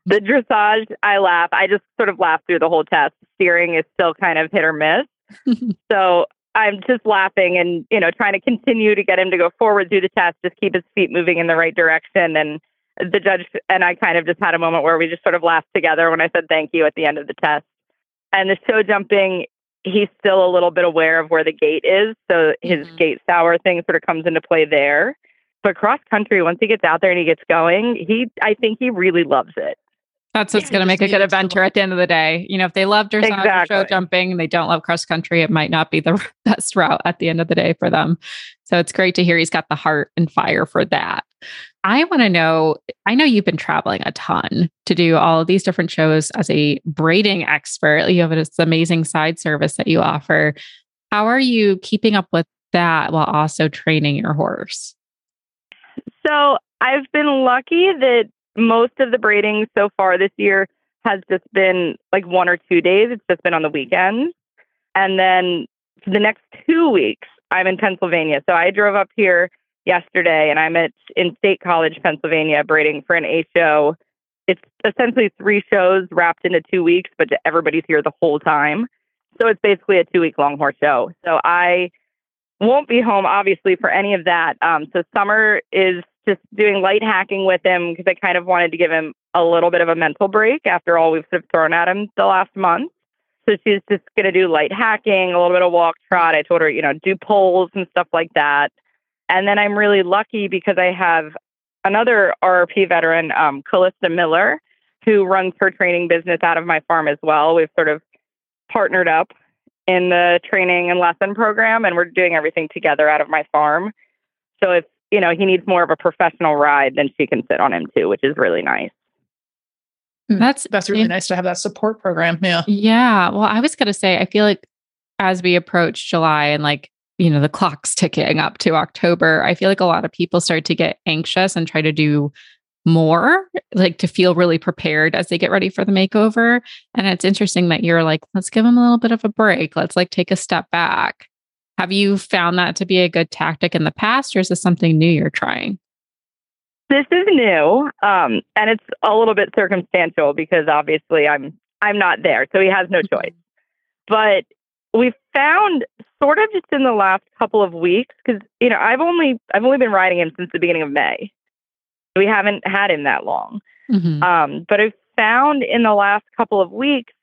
The dressage, I laugh. I just sort of laugh through the whole test. Steering is still kind of hit or miss. So I'm just laughing and, trying to continue to get him to go forward through the test, just keep his feet moving in the right direction. And the judge and I kind of just had a moment where we just sort of laughed together when I said thank you at the end of the test. And the show jumping, he's still a little bit aware of where the gate is. So his gate sour thing sort of comes into play there. But cross country, once he gets out there and he gets going, I think he really loves it. That's what's going to make a good eventer at the end of the day. If they love dressage show jumping and they don't love cross country, it might not be the best route at the end of the day for them. So it's great to hear he's got the heart and fire for that. I want to know, I know you've been traveling a ton to do all of these different shows as a braiding expert. You have this amazing side service that you offer. How are you keeping up with that while also training your horse? So I've been lucky that most of the braiding so far this year has just been like 1 or 2 days. It's just been on the weekends. And then for the next 2 weeks, I'm in Pennsylvania. So I drove up here yesterday, and I'm in State College, Pennsylvania, braiding for an A show. It's essentially 3 shows wrapped into 2 weeks, but everybody's here the whole time. So it's basically a 2-week-long horse show. So I won't be home, obviously, for any of that. So summer is just doing light hacking with him because I kind of wanted to give him a little bit of a mental break after all we've sort of thrown at him the last month. So she's just going to do light hacking, a little bit of walk trot. I told her, do poles and stuff like that. And then I'm really lucky because I have another RRP veteran, Callista Miller, who runs her training business out of my farm as well. We've sort of partnered up in the training and lesson program, and we're doing everything together out of my farm. So if, he needs more of a professional ride, then she can sit on him too, which is really nice. That's really nice to have that support program. Yeah. Yeah. Well, I was going to say, I feel like as we approach July and the clock's ticking up to October, I feel like a lot of people start to get anxious and try to do more, to feel really prepared as they get ready for the makeover. And it's interesting that you're like, let's give them a little bit of a break. Let's take a step back. Have you found that to be a good tactic in the past, or is this something new you're trying? This is new. And it's a little bit circumstantial because obviously I'm not there. So he has no choice. But we found sort of just in the last couple of weeks, because, I've only been riding him since the beginning of May. We haven't had him that long. Mm-hmm. But I've found in the last couple of weeks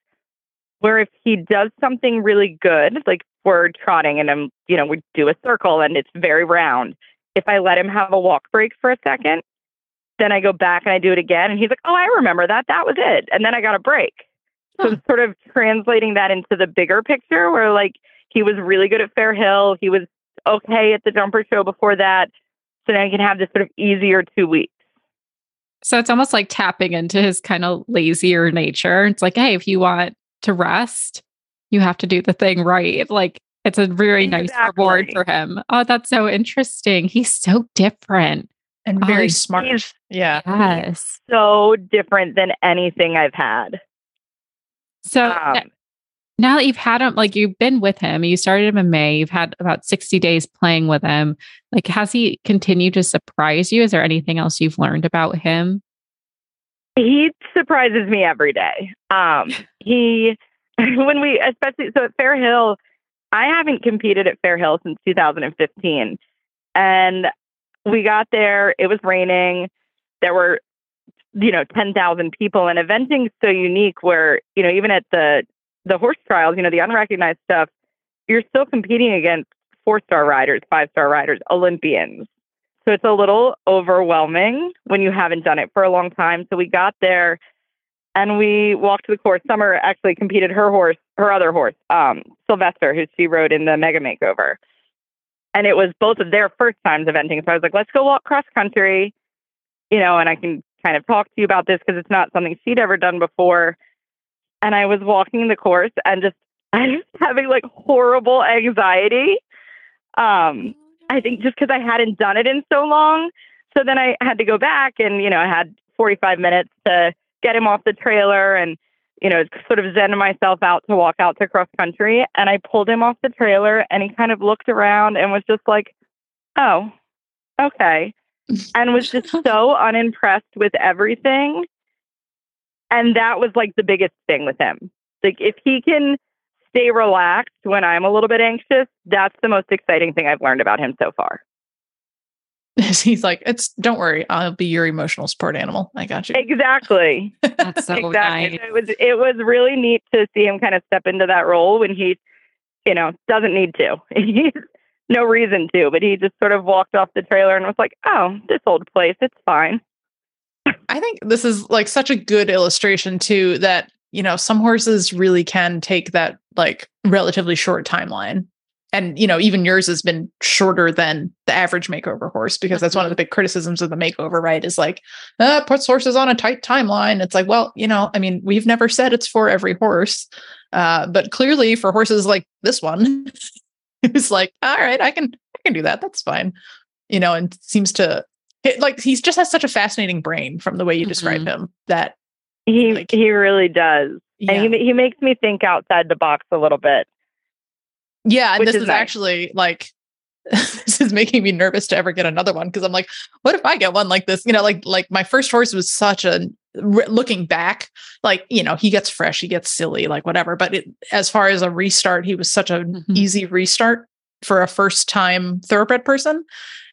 where if he does something really good, like we're trotting and I'm, we do a circle and it's very round. If I let him have a walk break for a second, then I go back and I do it again. And he's like, oh, I remember that. That was it. And then I got a break. So I'm sort of translating that into the bigger picture where he was really good at Fair Hill. He was okay at the jumper show before that. So now you can have this sort of easier 2 weeks. So it's almost like tapping into his kind of lazier nature. It's like, hey, if you want to rest, you have to do the thing right. It's a very nice reward for him. Oh, that's so interesting. He's so different. and very smart. Yeah. Yes. So different than anything I've had. So now that you've had him, like you've been with him, you started him in May, you've had about 60 days playing with him. Like, has he continued to surprise you? Is there anything else you've learned about him? He surprises me every day. So at Fair Hill, I haven't competed at Fair Hill since 2015. And we got there, it was raining. There were, 10,000 people, and eventing's so unique where, even at the horse trials, the unrecognized stuff, you're still competing against 4-star riders, 5-star riders, Olympians. So it's a little overwhelming when you haven't done it for a long time. So we got there and we walked the course. Summer actually competed her other horse, Sylvester, who she rode in the Mega Makeover. And it was both of their first times eventing. So I was like, let's go walk cross country, and I can kind of talk to you about this because it's not something she'd ever done before. And I was walking the course and I was having like horrible anxiety. I think just because I hadn't done it in so long. So then I had to go back and, I had 45 minutes to get him off the trailer and, sort of zen myself out to walk out to cross country. And I pulled him off the trailer and he kind of looked around and was just like, oh, okay. And was just so unimpressed with everything. And that was like the biggest thing with him. Like if he can stay relaxed when I'm a little bit anxious, that's the most exciting thing I've learned about him so far. He's like, don't worry, I'll be your emotional support animal. I got you. Exactly. That's so exactly. Nice. It was really neat to see him kind of step into that role when he, doesn't need to. He's no reason to, but he just sort of walked off the trailer and was like, oh, this old place, it's fine. I think this is like such a good illustration too, that, some horses really can take that like relatively short timeline. And, even yours has been shorter than the average makeover horse, because that's one of the big criticisms of the makeover, right? Is like, puts horses on a tight timeline. It's like, well, we've never said it's for every horse. But clearly for horses like this one, it's like, all right, I can do that. That's fine. And seems to he just has such a fascinating brain from the way you describe him that he really does. Yeah. And he makes me think outside the box a little bit. Yeah, and this is nice. Actually this is making me nervous to ever get another one, because I'm like, what if I get one like this? Like my first horse was such a looking back, he gets fresh, he gets silly, like whatever. But as far as a restart, he was such an easy restart for a first time thoroughbred person.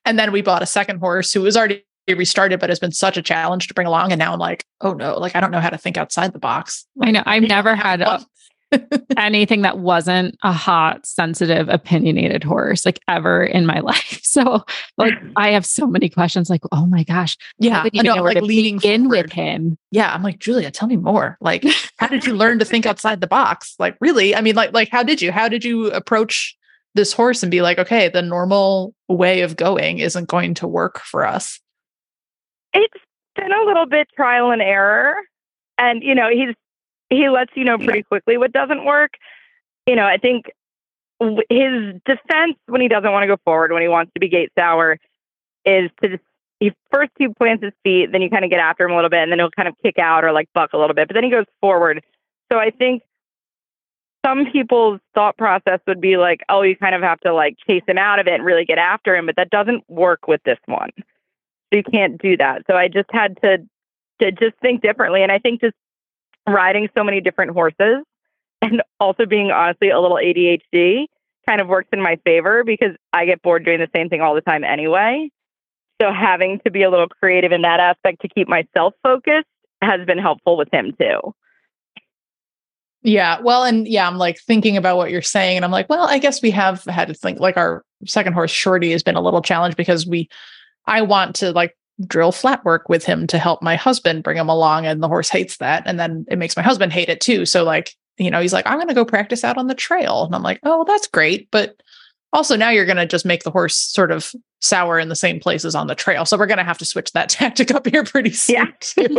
And then we bought a second horse who was already restarted, but has been such a challenge to bring along. And now I'm like, oh no, I don't know how to think outside the box. I know. I've never had anything that wasn't a hot, sensitive, opinionated horse ever in my life. So I have so many questions oh my gosh. Yeah. I wouldn't even know where to begin with him. Yeah. I'm like, Julia, tell me more. How did you learn to think outside the box? Really? How did you approach this horse and be like, okay, the normal way of going isn't going to work for us? It's been a little bit trial and error. And, he lets you know pretty quickly what doesn't work. I think his defense when he doesn't want to go forward, when he wants to be gate sour, is to first he plants his feet, then you kind of get after him a little bit, and then he'll kind of kick out or buck a little bit, but then he goes forward. So I think some people's thought process would be like, oh, you kind of have to chase him out of it and really get after him, but that doesn't work with this one. So you can't do that. So I just had to just think differently. And I think just riding so many different horses and also being honestly a little ADHD kind of works in my favor, because I get bored doing the same thing all the time anyway. So having to be a little creative in that aspect to keep myself focused has been helpful with him too. Yeah. Well, and yeah, I'm thinking about what you're saying, and I'm like, well, I guess we have had to think our second horse Shorty has been a little challenged, because I want to drill flat work with him to help my husband bring him along, and the horse hates that. And then it makes my husband hate it too. So he's like, I'm going to go practice out on the trail. And I'm like, oh, that's great. But also now you're going to just make the horse sort of sour in the same places on the trail. So we're going to have to switch that tactic up here pretty soon. Yeah. Too.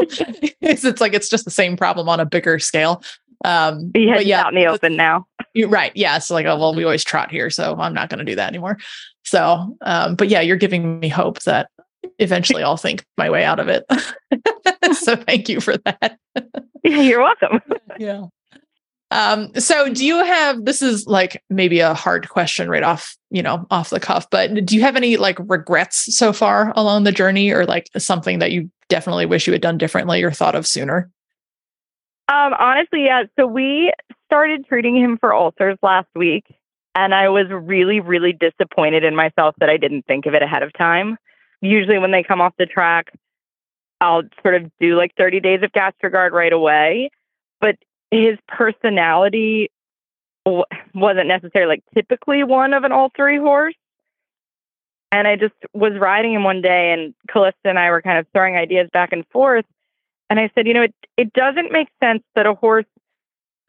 It's just the same problem on a bigger scale. But yeah, out in the open now. You're right. Yeah. It's we always trot here, so I'm not going to do that anymore. So, but yeah, you're giving me hope that eventually I'll think my way out of it. So thank you for that. You're welcome. Yeah. So do you have, this is like maybe a hard question right off, off the cuff, but do you have any like regrets so far along the journey, or like something that you definitely wish you had done differently or thought of sooner? Honestly, yeah. So we started treating him for ulcers last week, and I was really, really disappointed in myself that I didn't think of it ahead of time. Usually when they come off the track, I'll sort of do like 30 days of GastroGuard right away. But his personality wasn't necessarily like typically one of an ulcery horse. And I just was riding him one day, and Calista and I were kind of throwing ideas back and forth. And I said, it doesn't make sense that a horse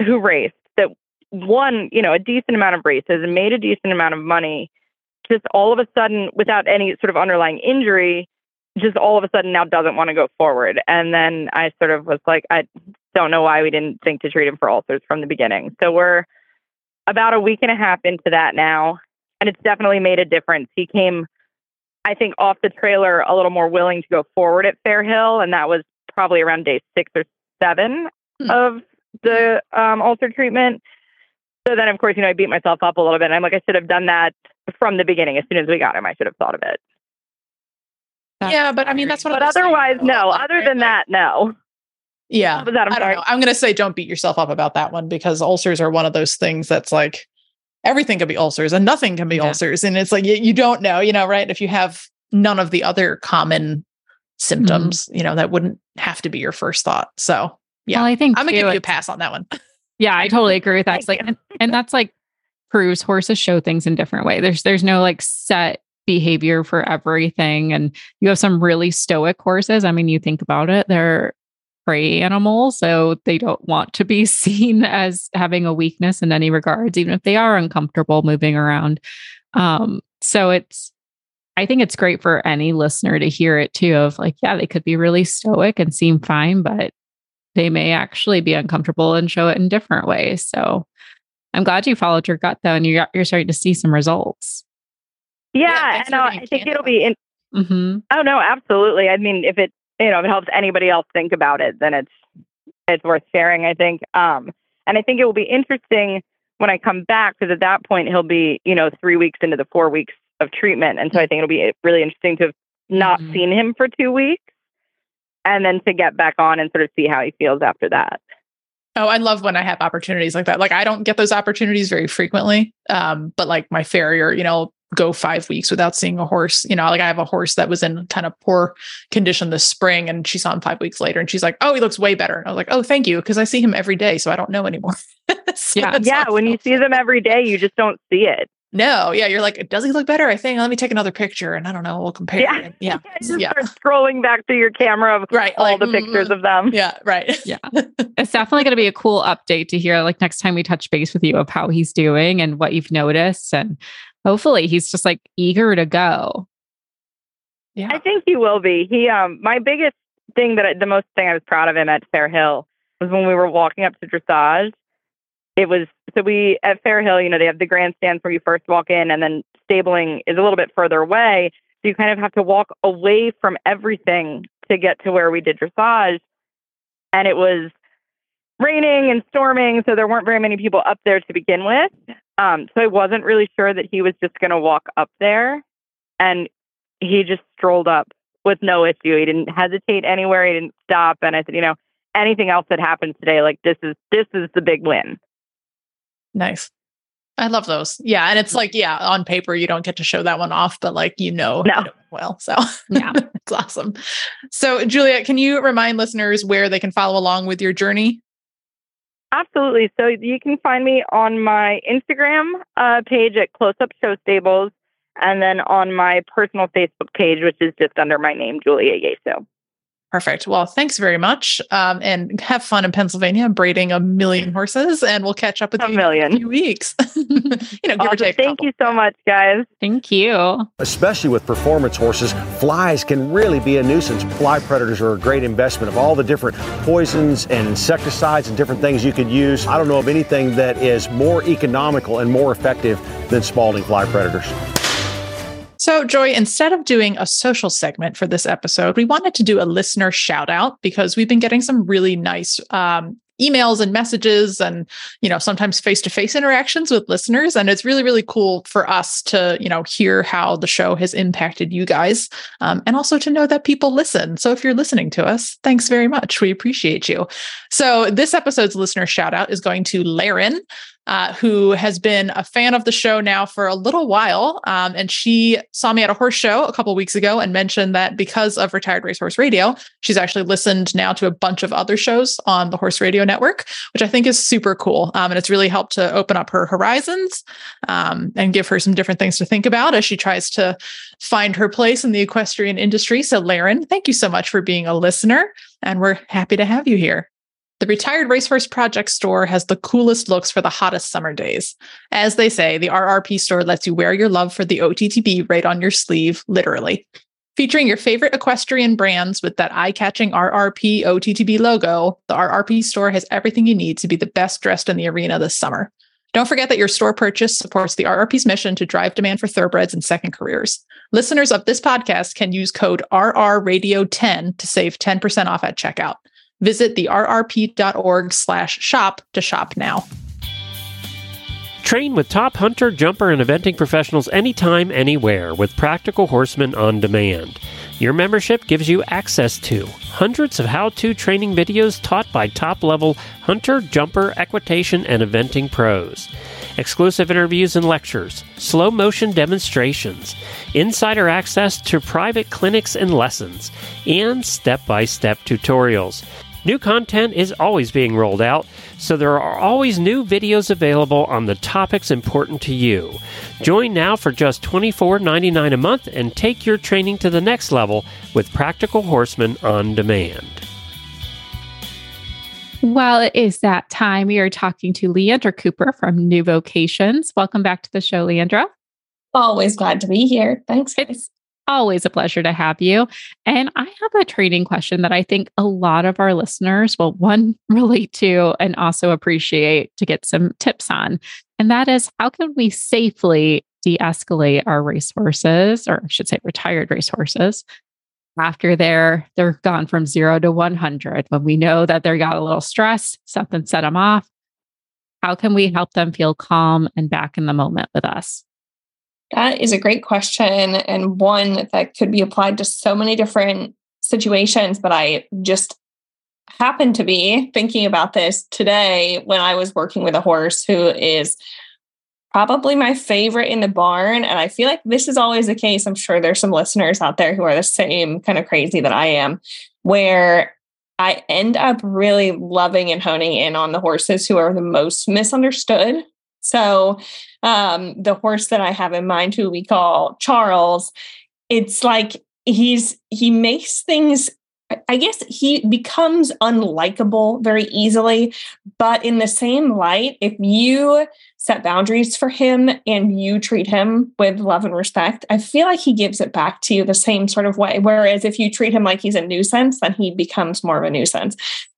who raced, that won, a decent amount of races and made a decent amount of money, just all of a sudden, without any sort of underlying injury, just all of a sudden now doesn't want to go forward. And then I sort of was like, I don't know why we didn't think to treat him for ulcers from the beginning. So we're about a week and a half into that now, and it's definitely made a difference. He came, I think, off the trailer a little more willing to go forward at Fair Hill, and that was probably around day 6 or 7 of the ulcer treatment. So then, of course, I beat myself up a little bit. And I'm like, I should have done that from the beginning. As soon as we got him, I should have thought of it. Yeah, but I mean, that's what. But otherwise, no. Other than that, no. Yeah, that, I don't know. I'm going to say don't beat yourself up about that one, because ulcers are one of those things that's like everything can be ulcers and nothing can be ulcers, and it's like you don't know, right? If you have none of the other common symptoms, that wouldn't have to be your first thought. So yeah, well, I think I'm going to give you a pass on that one. Yeah, I totally agree with that. It's like, and that's like proves horses show things in different way. There's no like set behavior for everything, and you have some really stoic horses. I mean, you think about it, they're prey animals, so they don't want to be seen as having a weakness in any regards, even if they are uncomfortable moving around. So I think it's great for any listener to hear it too, of like, yeah, they could be really stoic and seem fine, but they may actually be uncomfortable and show it in different ways. So I'm glad you followed your gut though, and you're starting to see some results. Yeah, and I think it'll be. Oh no, absolutely. I mean, if it if it helps anybody else think about it, then it's worth sharing, I think. And I think it will be interesting when I come back, because at that point he'll be 3 weeks into the 4 weeks of treatment. And so I think it'll be really interesting to have not seen him for 2 weeks and then to get back on and sort of see how he feels after that. Oh, I love when I have opportunities like that. Like, I don't get those opportunities very frequently. But like my farrier, go 5 weeks without seeing a horse. Like I have a horse that was in kind of poor condition this spring, and she saw him 5 weeks later, and she's like, oh, he looks way better. And I was like, oh, thank you. Cause I see him every day, so I don't know anymore. So yeah. Yeah. Awesome. When you see them every day, you just don't see it. No. Yeah. You're like, does he look better? I think, let me take another picture, and I don't know. We'll compare. Yeah. And, yeah. Start scrolling back through your camera of all the pictures of them. Yeah. Right. Yeah. It's definitely going to be a cool update to hear, like, next time we touch base with you, of how he's doing and what you've noticed. And hopefully he's just like eager to go. Yeah. I think he will be. He, my biggest thing the most thing I was proud of him at Fair Hill was when we were walking up to dressage. It was, so we, at Fair Hill, they have the grandstands where you first walk in, and then stabling is a little bit further away. So you kind of have to walk away from everything to get to where we did dressage. And it was raining and storming, so there weren't very many people up there to begin with. So I wasn't really sure that he was just going to walk up there. And he just strolled up with no issue. He didn't hesitate anywhere. He didn't stop. And I said, anything else that happens today, like this is the big win. Nice. I love those. Yeah. And it's like, yeah, on paper, you don't get to show that one off, but like, no. Well, so yeah, it's awesome. So Julia, can you remind listeners where they can follow along with your journey? Absolutely. So you can find me on my Instagram page at Close Up Show Stables, and then on my personal Facebook page, which is just under my name, Julia Jesu. Perfect. Well, thanks very much. And have fun in Pennsylvania braiding 1,000,000 horses, and we'll catch up with you in a few weeks. Give or take. Thank you so much, guys. Thank you. Especially with performance horses, flies can really be a nuisance. Fly predators are a great investment of all the different poisons and insecticides and different things you could use. I don't know of anything that is more economical and more effective than Spalding fly predators. So, Joy, instead of doing a social segment for this episode, we wanted to do a listener shout out because we've been getting some really nice emails and messages and, you know, sometimes face-to-face interactions with listeners. And it's really, really cool for us to, you know, hear how the show has impacted you guys and also to know that people listen. So if you're listening to us, thanks very much. We appreciate you. So this episode's listener shout out is going to Laren, who has been a fan of the show now for a little while. And she saw me at a horse show a couple weeks ago and mentioned that because of Retired Racehorse Radio, she's actually listened now to a bunch of other shows on the Horse Radio Network, which I think is super cool. And it's really helped to open up her horizons and give her some different things to think about as she tries to find her place in the equestrian industry. So Laren, thank you so much for being a listener, and we're happy to have you here. The Retired Racehorse Project store has the coolest looks for the hottest summer days. As they say, the RRP store lets you wear your love for the OTTB right on your sleeve, literally. Featuring your favorite equestrian brands with that eye-catching RRP OTTB logo, the RRP store has everything you need to be the best dressed in the arena this summer. Don't forget that your store purchase supports the RRP's mission to drive demand for thoroughbreds and second careers. Listeners of this podcast can use code RRRadio10 to save 10% off at checkout. Visit the rrp.org/shop to shop now. Train with top hunter, jumper, and eventing professionals anytime, anywhere with Practical Horseman On Demand. Your membership gives you access to hundreds of how-to training videos taught by top-level hunter, jumper, equitation, and eventing pros. Exclusive interviews and lectures, slow motion demonstrations, insider access to private clinics and lessons, and step-by-step tutorials. New content is always being rolled out, so there are always new videos available on the topics important to you. Join now for just $24.99 a month and take your training to the next level with Practical Horseman On Demand. Well, it is that time. We are talking to Leandra Cooper from New Vocations. Welcome back to the show, Leandra. Always glad to be here. Thanks, guys. It's always a pleasure to have you. And I have a training question that I think a lot of our listeners will, one, relate to and also appreciate to get some tips on. And that is, how can we safely de-escalate our racehorses, or I should say retired racehorses, after they're gone from 0 to 100, when we know that they got a little stressed, something set them off? How can we help them feel calm and back in the moment with us? That is a great question, and one that could be applied to so many different situations, but I just happened to be thinking about this today when I was working with a horse who is probably my favorite in the barn. And I feel like this is always the case. I'm sure there's some listeners out there who are the same kind of crazy that I am, where I end up really loving and honing in on the horses who are the most misunderstood. So the horse that I have in mind, who we call Charles, it's like he makes things, I guess he becomes unlikable very easily. But in the same light, if you set boundaries for him and you treat him with love and respect, I feel like he gives it back to you the same sort of way. Whereas if you treat him like he's a nuisance, then he becomes more of a nuisance.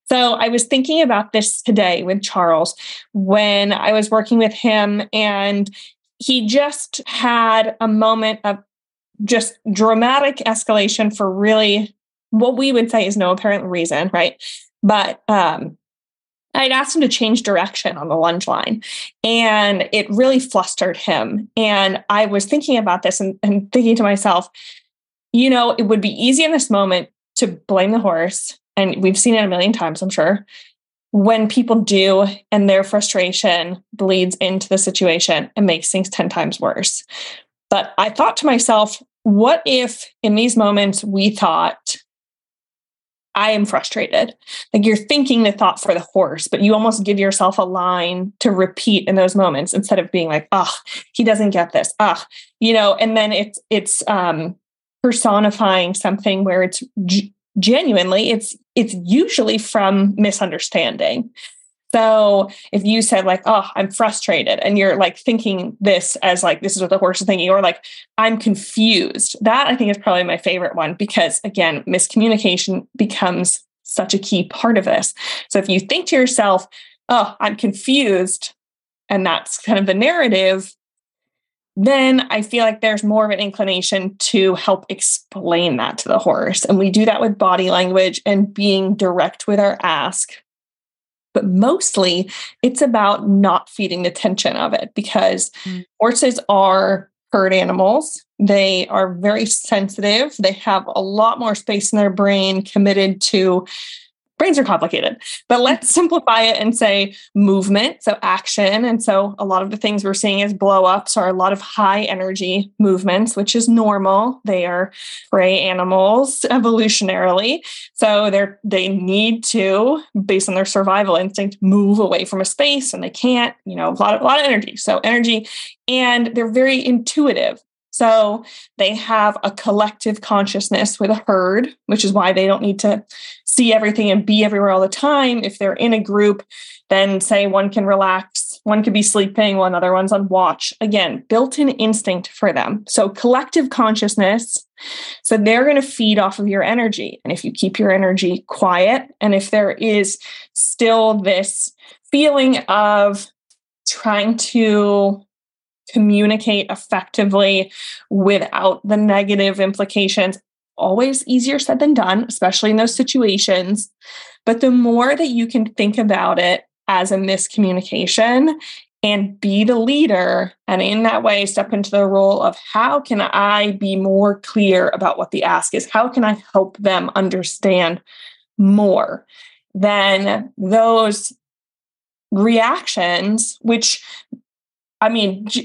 So I was thinking about this today with Charles when I was working with him, and he just had a moment of just dramatic escalation for really what we would say is no apparent reason, right? But I'd asked him to change direction on the lunge line, and it really flustered him. And I was thinking about this and thinking to myself, you know, it would be easy in this moment to blame the horse. And we've seen it a million times, I'm sure, when people do, and their frustration bleeds into the situation and makes things 10 times worse. But I thought to myself, what if in these moments we thought, I am frustrated? Like, you're thinking the thought for the horse, but you almost give yourself a line to repeat in those moments instead of being like, oh, he doesn't get this. Ah, you know, and then it's personifying something where it's genuinely, it's usually from misunderstanding. So if you said like, oh, I'm frustrated, and you're like thinking this as like, this is what the horse is thinking, or like, I'm confused. That I think is probably my favorite one, because again, miscommunication becomes such a key part of this. So if you think to yourself, oh, I'm confused, and that's kind of the narrative, then I feel like there's more of an inclination to help explain that to the horse. And we do that with body language and being direct with our ask. But mostly it's about not feeding the tension of it, because horses are herd animals. They are very sensitive. They have a lot more space in their brain committed to, brains are complicated, but let's simplify it and say movement, so action. And so a lot of the things we're seeing as blow-ups are a lot of high energy movements, which is normal. They are prey animals evolutionarily. So they need to, based on their survival instinct, move away from a space, and they can't, a lot of energy. So energy, and they're very intuitive. So they have a collective consciousness with a herd, which is why they don't need to see everything and be everywhere all the time. If they're in a group, then say one can relax, one could be sleeping while another one's on watch. Again, built-in instinct for them. So collective consciousness. So they're going to feed off of your energy. And if you keep your energy quiet, and if there is still this feeling of trying to communicate effectively without the negative implications, always easier said than done, especially in those situations. But the more that you can think about it as a miscommunication and be the leader, and in that way, step into the role of how can I be more clear about what the ask is? How can I help them understand more? Then those reactions, which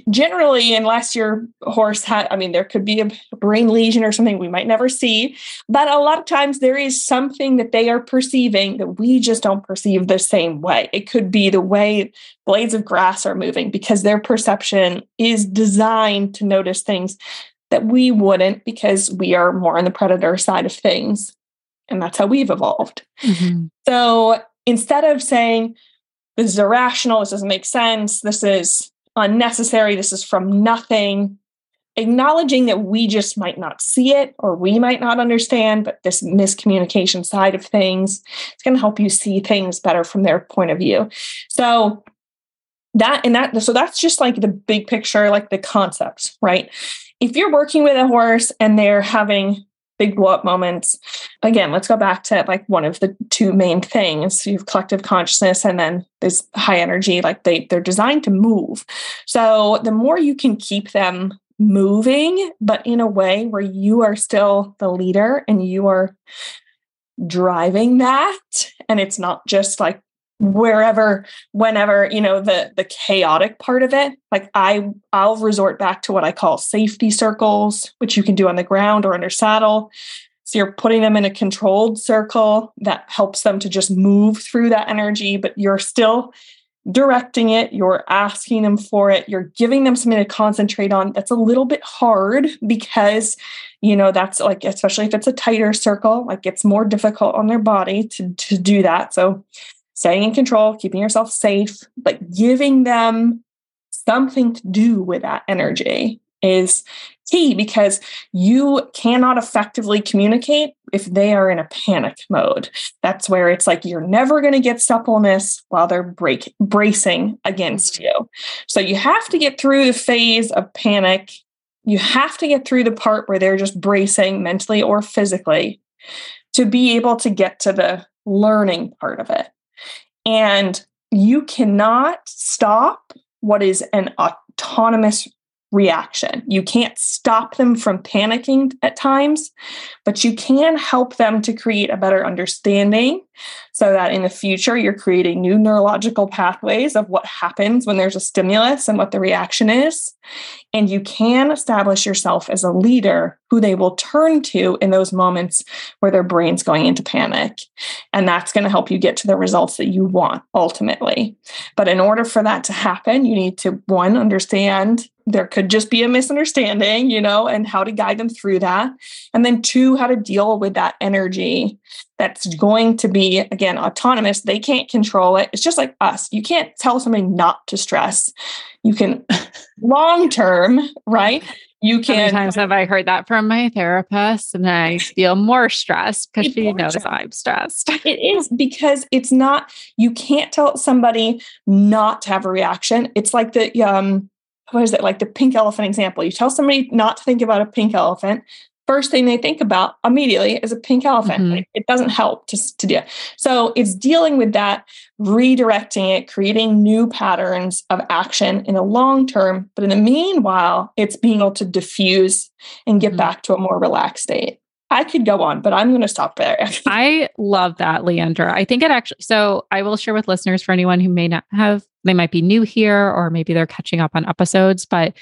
generally, unless your horse had, there could be a brain lesion or something we might never see, but a lot of times there is something that they are perceiving that we just don't perceive the same way. It could be the way blades of grass are moving, because their perception is designed to notice things that we wouldn't, because we are more on the predator side of things. And that's how we've evolved. Mm-hmm. So instead of saying, this is irrational, this doesn't make sense, this is unnecessary, this is from nothing, acknowledging that we just might not see it, or we might not understand, but this miscommunication side of things, it's going to help you see things better from their point of view. So so that's just like the big picture, like the concepts, right? If you're working with a horse and they're having big blow-up moments, again, let's go back to like one of the two main things. You have collective consciousness, and then this high energy, like they're designed to move. So the more you can keep them moving, but in a way where you are still the leader and you are driving that, and it's not just like wherever, whenever, the chaotic part of it, like I'll resort back to what I call safety circles, which you can do on the ground or under saddle. So you're putting them in a controlled circle that helps them to just move through that energy, but you're still directing it. You're asking them for it. You're giving them something to concentrate on. That's a little bit hard because, that's like, especially if it's a tighter circle, like it's more difficult on their body to do that. So staying in control, keeping yourself safe, but giving them something to do with that energy is key, because you cannot effectively communicate if they are in a panic mode. That's where it's like you're never going to get suppleness while they're bracing against you. So you have to get through the phase of panic. You have to get through the part where they're just bracing mentally or physically to be able to get to the learning part of it. And you cannot stop what is an autonomous reaction. You can't stop them from panicking at times, but you can help them to create a better understanding so that in the future, you're creating new neurological pathways of what happens when there's a stimulus and what the reaction is. And you can establish yourself as a leader who they will turn to in those moments where their brain's going into panic. And that's going to help you get to the results that you want ultimately. But in order for that to happen, you need to, one, understand there could just be a misunderstanding, and how to guide them through that. And then two, how to deal with that energy that's going to be, again, autonomous. They can't control it. It's just like us. You can't tell somebody not to stress. You can long-term, right? You can. How many times have I heard that from my therapist, and I feel more stressed because she knows I'm stressed. It is, because it's not, you can't tell somebody not to have a reaction. It's like the what is it, like the pink elephant example. You tell somebody not to think about a pink elephant, first thing they think about immediately is a pink elephant. Mm-hmm. Like, it doesn't help to do. So it's dealing with that, redirecting it, creating new patterns of action in the long term. But in the meanwhile, it's being able to diffuse and get back to a more relaxed state. I could go on, but I'm going to stop there. I love that, Leandra. I think it actually, so I will share with listeners, for anyone who may not have, they might be new here, or maybe they're catching up on episodes, but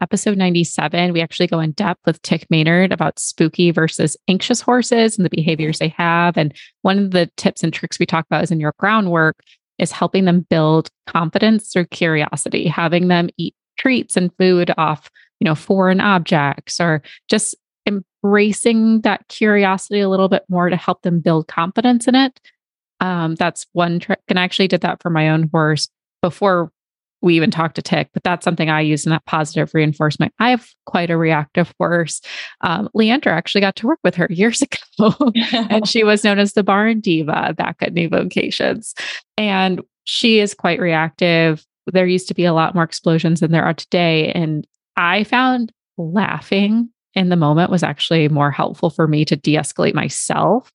episode 97, we actually go in depth with Tick Maynard about spooky versus anxious horses and the behaviors they have. And one of the tips and tricks we talk about is in your groundwork is helping them build confidence through curiosity, having them eat treats and food off, you know, foreign objects, or just embracing that curiosity a little bit more to help them build confidence in it. That's one trick. And I actually did that for my own horse before we even talked to Tick, but that's something I use in that positive reinforcement. I have quite a reactive horse. Leandra actually got to work with her years ago, and she was known as the barn diva back at New Vocations. And she is quite reactive. There used to be a lot more explosions than there are today. And I found laughing in the moment was actually more helpful for me to de-escalate myself.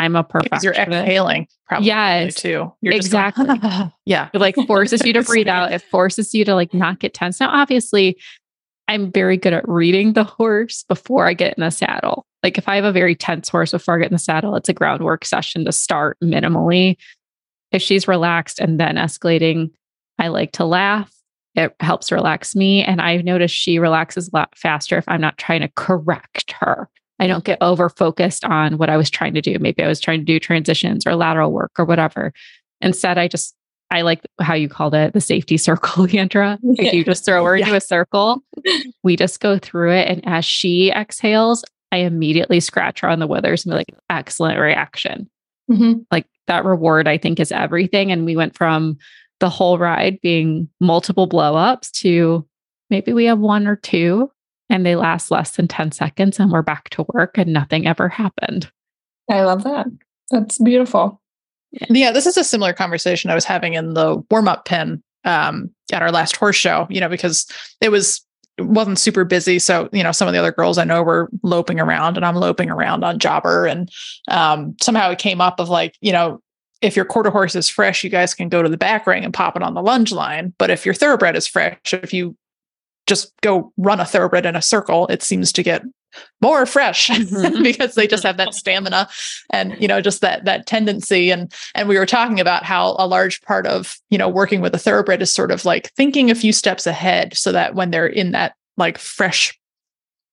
I'm a perfectionist. You're exhaling, probably. Yes, too. You're exactly. Just going, yeah. It like forces you to breathe out. It forces you to like not get tense. Now, obviously, I'm very good at reading the horse before I get in the saddle. Like if I have a very tense horse before I get in the saddle, it's a groundwork session to start minimally. If she's relaxed and then escalating, I like to laugh. It helps relax me. And I've noticed she relaxes a lot faster if I'm not trying to correct her. I don't get over focused on what I was trying to do. Maybe I was trying to do transitions or lateral work or whatever. Instead, I like how you called it, the safety circle, Leandra. Like you just throw her into a circle. We just go through it. And as she exhales, I immediately scratch her on the withers and be like, excellent reaction. Mm-hmm. Like that reward, I think, is everything. And we went from the whole ride being multiple blow-ups to maybe we have one or two. And they last less than 10 seconds and we're back to work and nothing ever happened. I love that. That's beautiful. Yeah, this is a similar conversation I was having in the warm-up pen at our last horse show, you know, because it wasn't super busy. So, you know, some of the other girls I know were loping around and I'm loping around on jobber. And somehow it came up of like, you know, if your quarter horse is fresh, you guys can go to the back ring and pop it on the lunge line. But if your thoroughbred is fresh, if you just go run a thoroughbred in a circle, it seems to get more fresh because they just have that stamina and, you know, just that tendency. And we were talking about how a large part of, you know, working with a thoroughbred is sort of like thinking a few steps ahead so that when they're in that like fresh,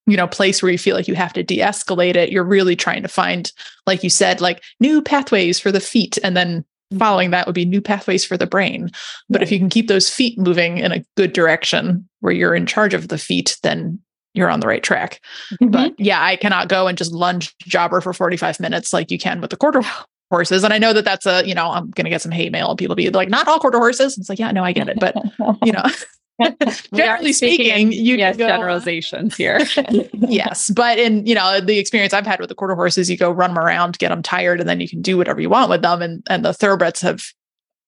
you know, place where you feel like you have to de-escalate it, you're really trying to find, like you said, like new pathways for the feet. And then following that would be new pathways for the brain. But if you can keep those feet moving in a good direction where you're in charge of the feet, then you're on the right track. Mm-hmm. But yeah, I cannot go and just lunge jobber for 45 minutes like you can with the quarter horses. And I know that's a, you know, I'm going to get some hate mail and people be like, not all quarter horses. It's like, yeah, no, I get it. But, you know, generally speaking, you go, generalizations here. Yes. But in, you know, the experience I've had with the quarter horses, you go run them around, get them tired, and then you can do whatever you want with them. And the thoroughbreds have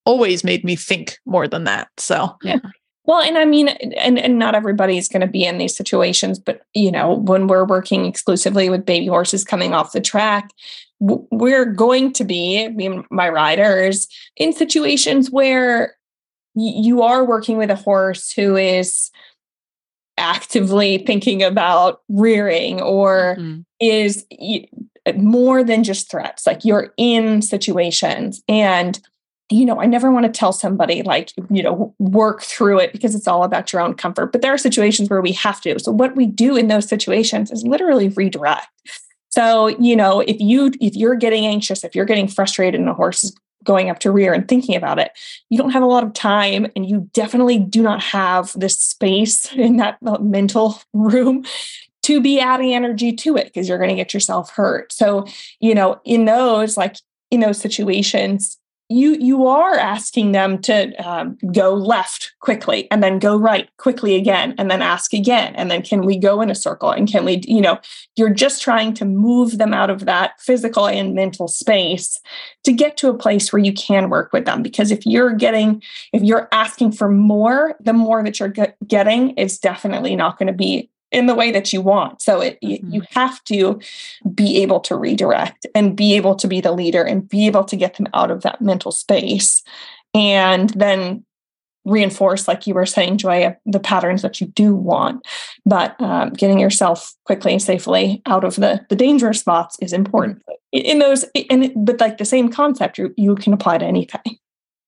always made me think more than that. So, yeah. Well, and I mean, and not everybody's going to be in these situations, but you know, when we're working exclusively with baby horses coming off the track, we're going to be, me and my riders, in situations where you are working with a horse who is actively thinking about rearing or is more than just threats. Like you're in situations and, you know, I never want to tell somebody like, you know, work through it because it's all about your own comfort, but there are situations where we have to. So what we do in those situations is literally redirect. So, you know, if you're getting anxious, if you're getting frustrated and a horse is going up to rear and thinking about it, you don't have a lot of time and you definitely do not have this space in that mental room to be adding energy to it because you're going to get yourself hurt. So, you know, in those situations, you are asking them to go left quickly and then go right quickly again, and then ask again. And then can we go in a circle? And can we, you're just trying to move them out of that physical and mental space to get to a place where you can work with them. Because if you're asking for more, the more that you're getting is definitely not going to be in the way that you want. So you have to be able to redirect and be able to be the leader and be able to get them out of that mental space, and then reinforce, like you were saying, Joy, the patterns that you do want. But getting yourself quickly and safely out of the dangerous spots is important. In those, but like the same concept, you can apply to anything.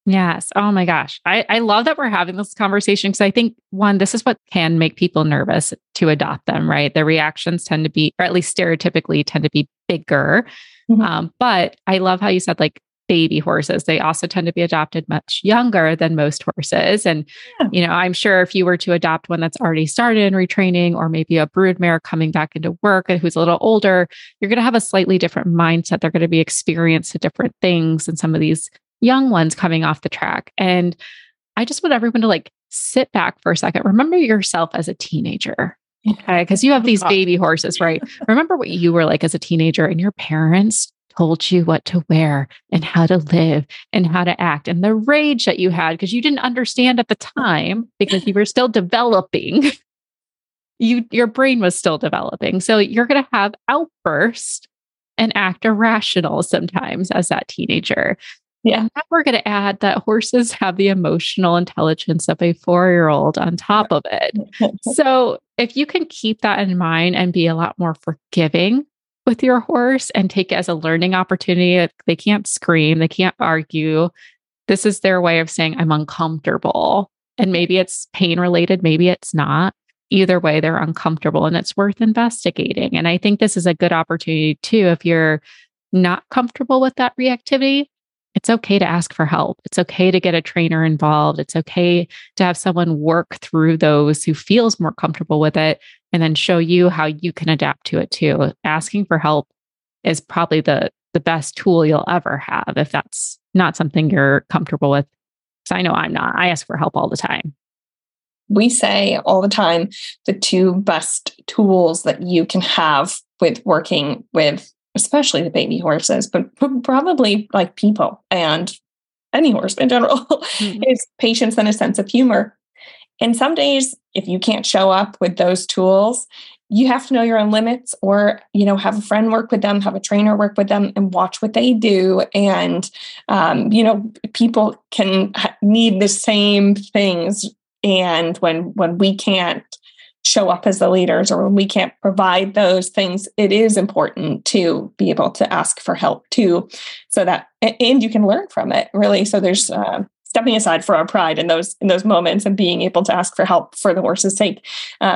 Yes. Oh my gosh. I love that we're having this conversation, because I think, one, this is what can make people nervous to adopt them, right? Their reactions tend to be, or at least stereotypically tend to be, bigger. Mm-hmm. But I love how you said, like, baby horses, they also tend to be adopted much younger than most horses. And, I'm sure if you were to adopt one that's already started in retraining, or maybe a broodmare coming back into work and who's a little older, you're going to have a slightly different mindset. They're going to be experienced to different things and some of these young ones coming off the track. And I just want everyone to sit back for a second. Remember yourself as a teenager. Okay. Cause you have these baby horses, right? Remember what you were like as a teenager, and your parents told you what to wear and how to live and how to act, and the rage that you had, cause you didn't understand at the time, because you were still developing. Your brain was still developing. So you're going to have outbursts and act irrational sometimes as that teenager. Yeah. And now we're going to add that horses have the emotional intelligence of a 4-year-old on top of it. So if you can keep that in mind and be a lot more forgiving with your horse and take it as a learning opportunity, they can't scream, they can't argue. This is their way of saying, I'm uncomfortable. And maybe it's pain related, maybe it's not. Either way, they're uncomfortable, and it's worth investigating. And I think this is a good opportunity too, if you're not comfortable with that reactivity. It's okay to ask for help. It's okay to get a trainer involved. It's okay to have someone work through those who feels more comfortable with it, and then show you how you can adapt to it too. Asking for help is probably the best tool you'll ever have if that's not something you're comfortable with. Because I know I'm not. I ask for help all the time. We say all the time, the two best tools that you can have with working with especially the baby horses, but probably like people and any horse in general, mm-hmm. is patience and a sense of humor. And some days, if you can't show up with those tools, you have to know your own limits, or, have a friend work with them, have a trainer work with them, and watch what they do. And, people can need the same things. And when we can't show up as the leaders, or when we can't provide those things, it is important to be able to ask for help too, so that, and you can learn from it, really. So there's stepping aside for our pride in those moments, and being able to ask for help for the horse's sake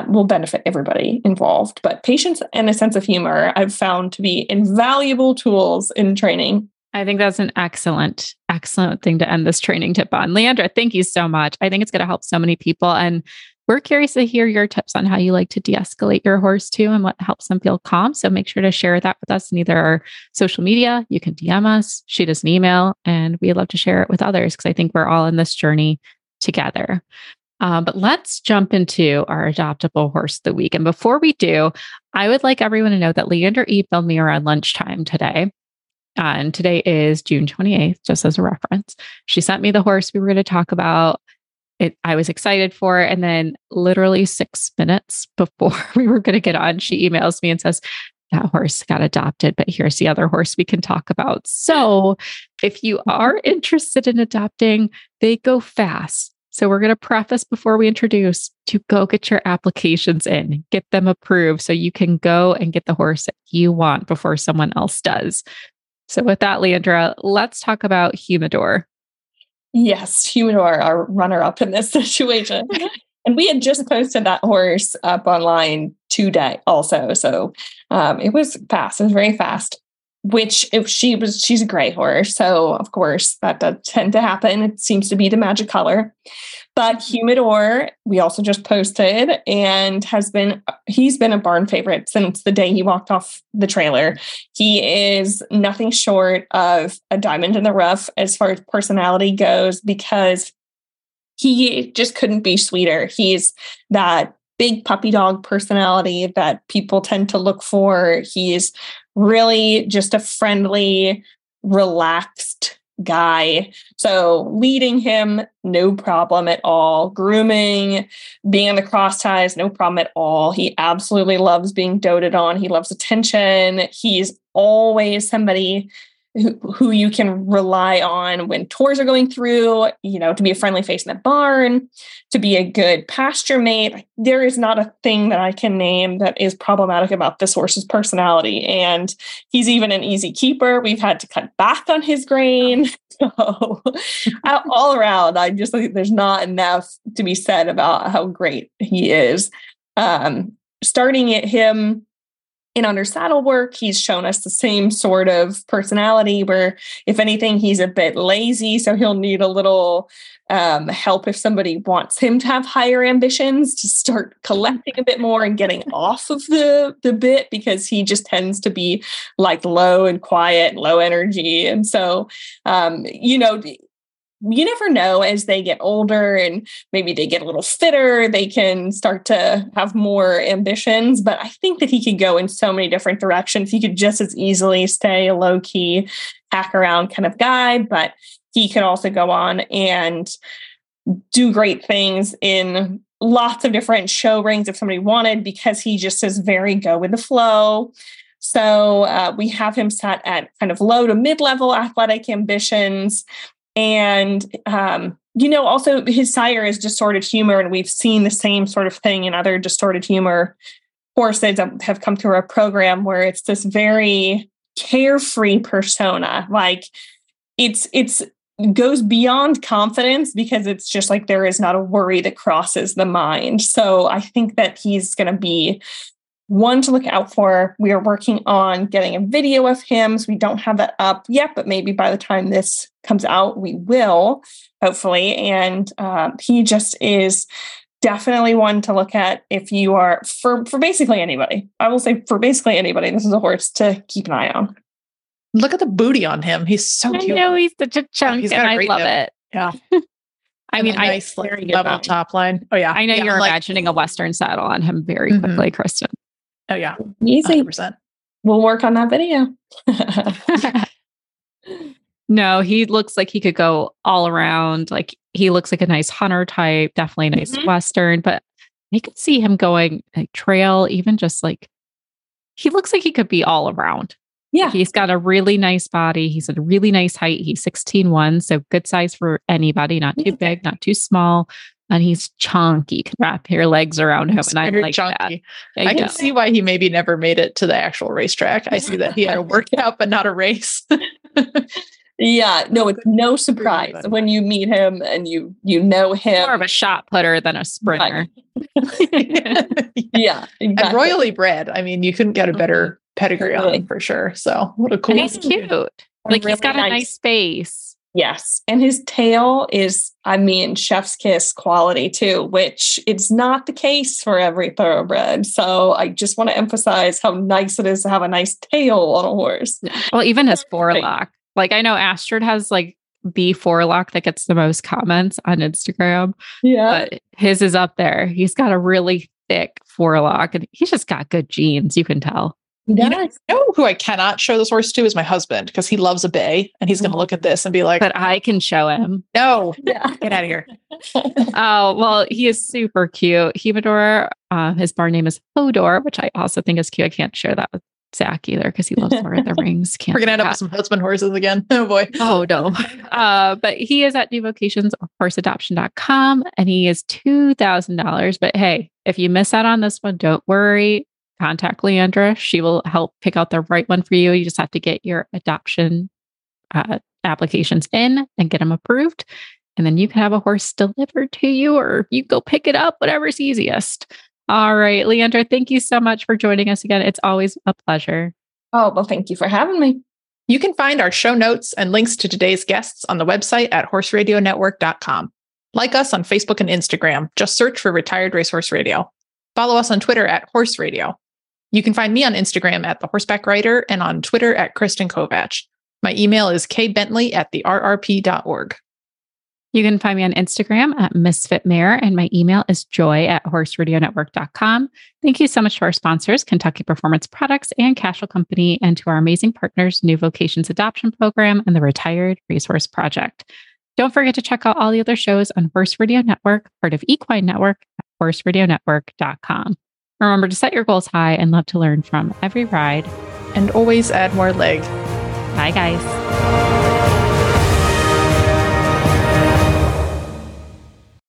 will benefit everybody involved. But patience and a sense of humor, I've found to be invaluable tools in training. I think that's an excellent thing to end this training tip on. Leandra, thank you so much. I think it's going to help so many people. And we're curious to hear your tips on how you like to de-escalate your horse too, and what helps them feel calm. So make sure to share that with us in either our social media. You can DM us, shoot us an email, and we'd love to share it with others, because I think we're all in this journey together. But let's jump into our adoptable horse of the week. And before we do, I would like everyone to know that Leandra emailed me around lunchtime today. And today is June 28th, just as a reference. She sent me the horse we were going to talk about. I was excited for it. And then literally 6 minutes before we were going to get on, she emails me and says, that horse got adopted, but here's the other horse we can talk about. So if you are interested in adopting, they go fast. So we're going to preface before we introduce to go get your applications in, get them approved, so you can go and get the horse that you want before someone else does. So with that, Leandra, let's talk about Humidor. Yes, Humidor, our runner-up in this situation. And we had just posted that horse up online today also. So it was fast. It was very fast, which she's a gray horse. So, of course, that does tend to happen. It seems to be the magic color. But Humidor, we also just posted, and he's been a barn favorite since the day he walked off the trailer. He is nothing short of a diamond in the rough as far as personality goes, because he just couldn't be sweeter. He's that big puppy dog personality that people tend to look for. He's really just a friendly, relaxed guy. So leading him, no problem at all. Grooming, being in the cross ties, no problem at all. He absolutely loves being doted on. He loves attention. He's always somebody who you can rely on when tours are going through, you know, to be a friendly face in the barn, to be a good pasture mate. There is not a thing that I can name that is problematic about this horse's personality. And he's even an easy keeper. We've had to cut back on his grain. So all around, I just think there's not enough to be said about how great he is. Starting at him, in under saddle work, he's shown us the same sort of personality where, if anything, he's a bit lazy. So he'll need a little help if somebody wants him to have higher ambitions, to start collecting a bit more and getting off of the bit, because he just tends to be like low and quiet, low energy. And so, you know, you never know, as they get older and maybe they get a little fitter, they can start to have more ambitions. But I think that he could go in so many different directions. He could just as easily stay a low key, hack around kind of guy, but he could also go on and do great things in lots of different show rings if somebody wanted, because he just is very go with the flow. So we have him set at kind of low to mid-level athletic ambitions. And, you know, also his sire is Distorted Humor, and we've seen the same sort of thing in other Distorted Humor horses that have come through our program, where it's this very carefree persona. Like it's goes beyond confidence, because it's just like, there is not a worry that crosses the mind. So I think that he's going to be one to look out for. We are working on getting a video of him, so we don't have that up yet, but maybe by the time this comes out, we will, hopefully. And he just is definitely one to look at if you are, for basically anybody. I will say for basically anybody, this is a horse to keep an eye on. Look at the booty on him. He's so cute. I know, he's such a chunk, and I love it. Yeah. I mean, nice, like, level top line. Oh, yeah. I know, yeah, you're like, imagining a Western saddle on him very quickly, Kristen. Oh, yeah. Easy. 100%. We'll work on that video. No, he looks like he could go all around. Like, he looks like a nice hunter type, definitely a nice Western, but I could see him going like trail, even just like, he looks like he could be all around. Yeah. He's got a really nice body. He's a really nice height. He's 16'1", so good size for anybody, not too big, not too small. And he's chunky. You can wrap your legs around him. And I like chunky. That. Yeah, I can see why he maybe never made it to the actual racetrack. I see that he had a workout, but not a race. Yeah, no, it's no surprise when you meet him and you know him. More of a shot putter than a sprinter. Yeah, exactly. And royally bred. I mean, you couldn't get a better pedigree on him for sure. So what a cool. And he's cute. Like, really, he's got a nice face. Yes. And his tail is, I mean, chef's kiss quality too, which it's not the case for every thoroughbred. So I just want to emphasize how nice it is to have a nice tail on a horse. Well, even his forelock. Like, I know Astrid has like the forelock that gets the most comments on Instagram. Yeah. But his is up there. He's got a really thick forelock, and he's just got good genes. You can tell. You know who I cannot show this horse to is my husband, because he loves a bay, and he's going to look at this and be like, but I can show him. No, get out of here. Oh, well, he is super cute. Humidor, his barn name is Hodor, which I also think is cute. I can't share that with Zach either, because he loves Lord of the Rings. We're going to end up with some husband horses again. Oh boy. Oh no. But he is at New Vocations Horseadoption.com, and he is $2,000. But hey, if you miss out on this one, don't worry. Contact Leandra. She will help pick out the right one for you. You just have to get your adoption applications in and get them approved. And then you can have a horse delivered to you, or you go pick it up, whatever's easiest. All right, Leandra, thank you so much for joining us again. It's always a pleasure. Oh, well, thank you for having me. You can find our show notes and links to today's guests on the website at horseradionetwork.com. Like us on Facebook and Instagram. Just search for Retired Racehorse Radio. Follow us on Twitter at Horse Radio. You can find me on Instagram at The Horseback Writer and on Twitter at Kristen Kovatch. My email is kbentley@therrp.org. You can find me on Instagram at MisfitMare, and my email is joy@horseradionetwork.com. Thank you so much to our sponsors, Kentucky Performance Products and Cashel Company, and to our amazing partners, New Vocations Adoption Program and the Retired Racehorse Project. Don't forget to check out all the other shows on Horse Radio Network, part of Equine Network, at horseradionetwork.com. Remember to set your goals high and love to learn from every ride. And always add more leg. Bye, guys.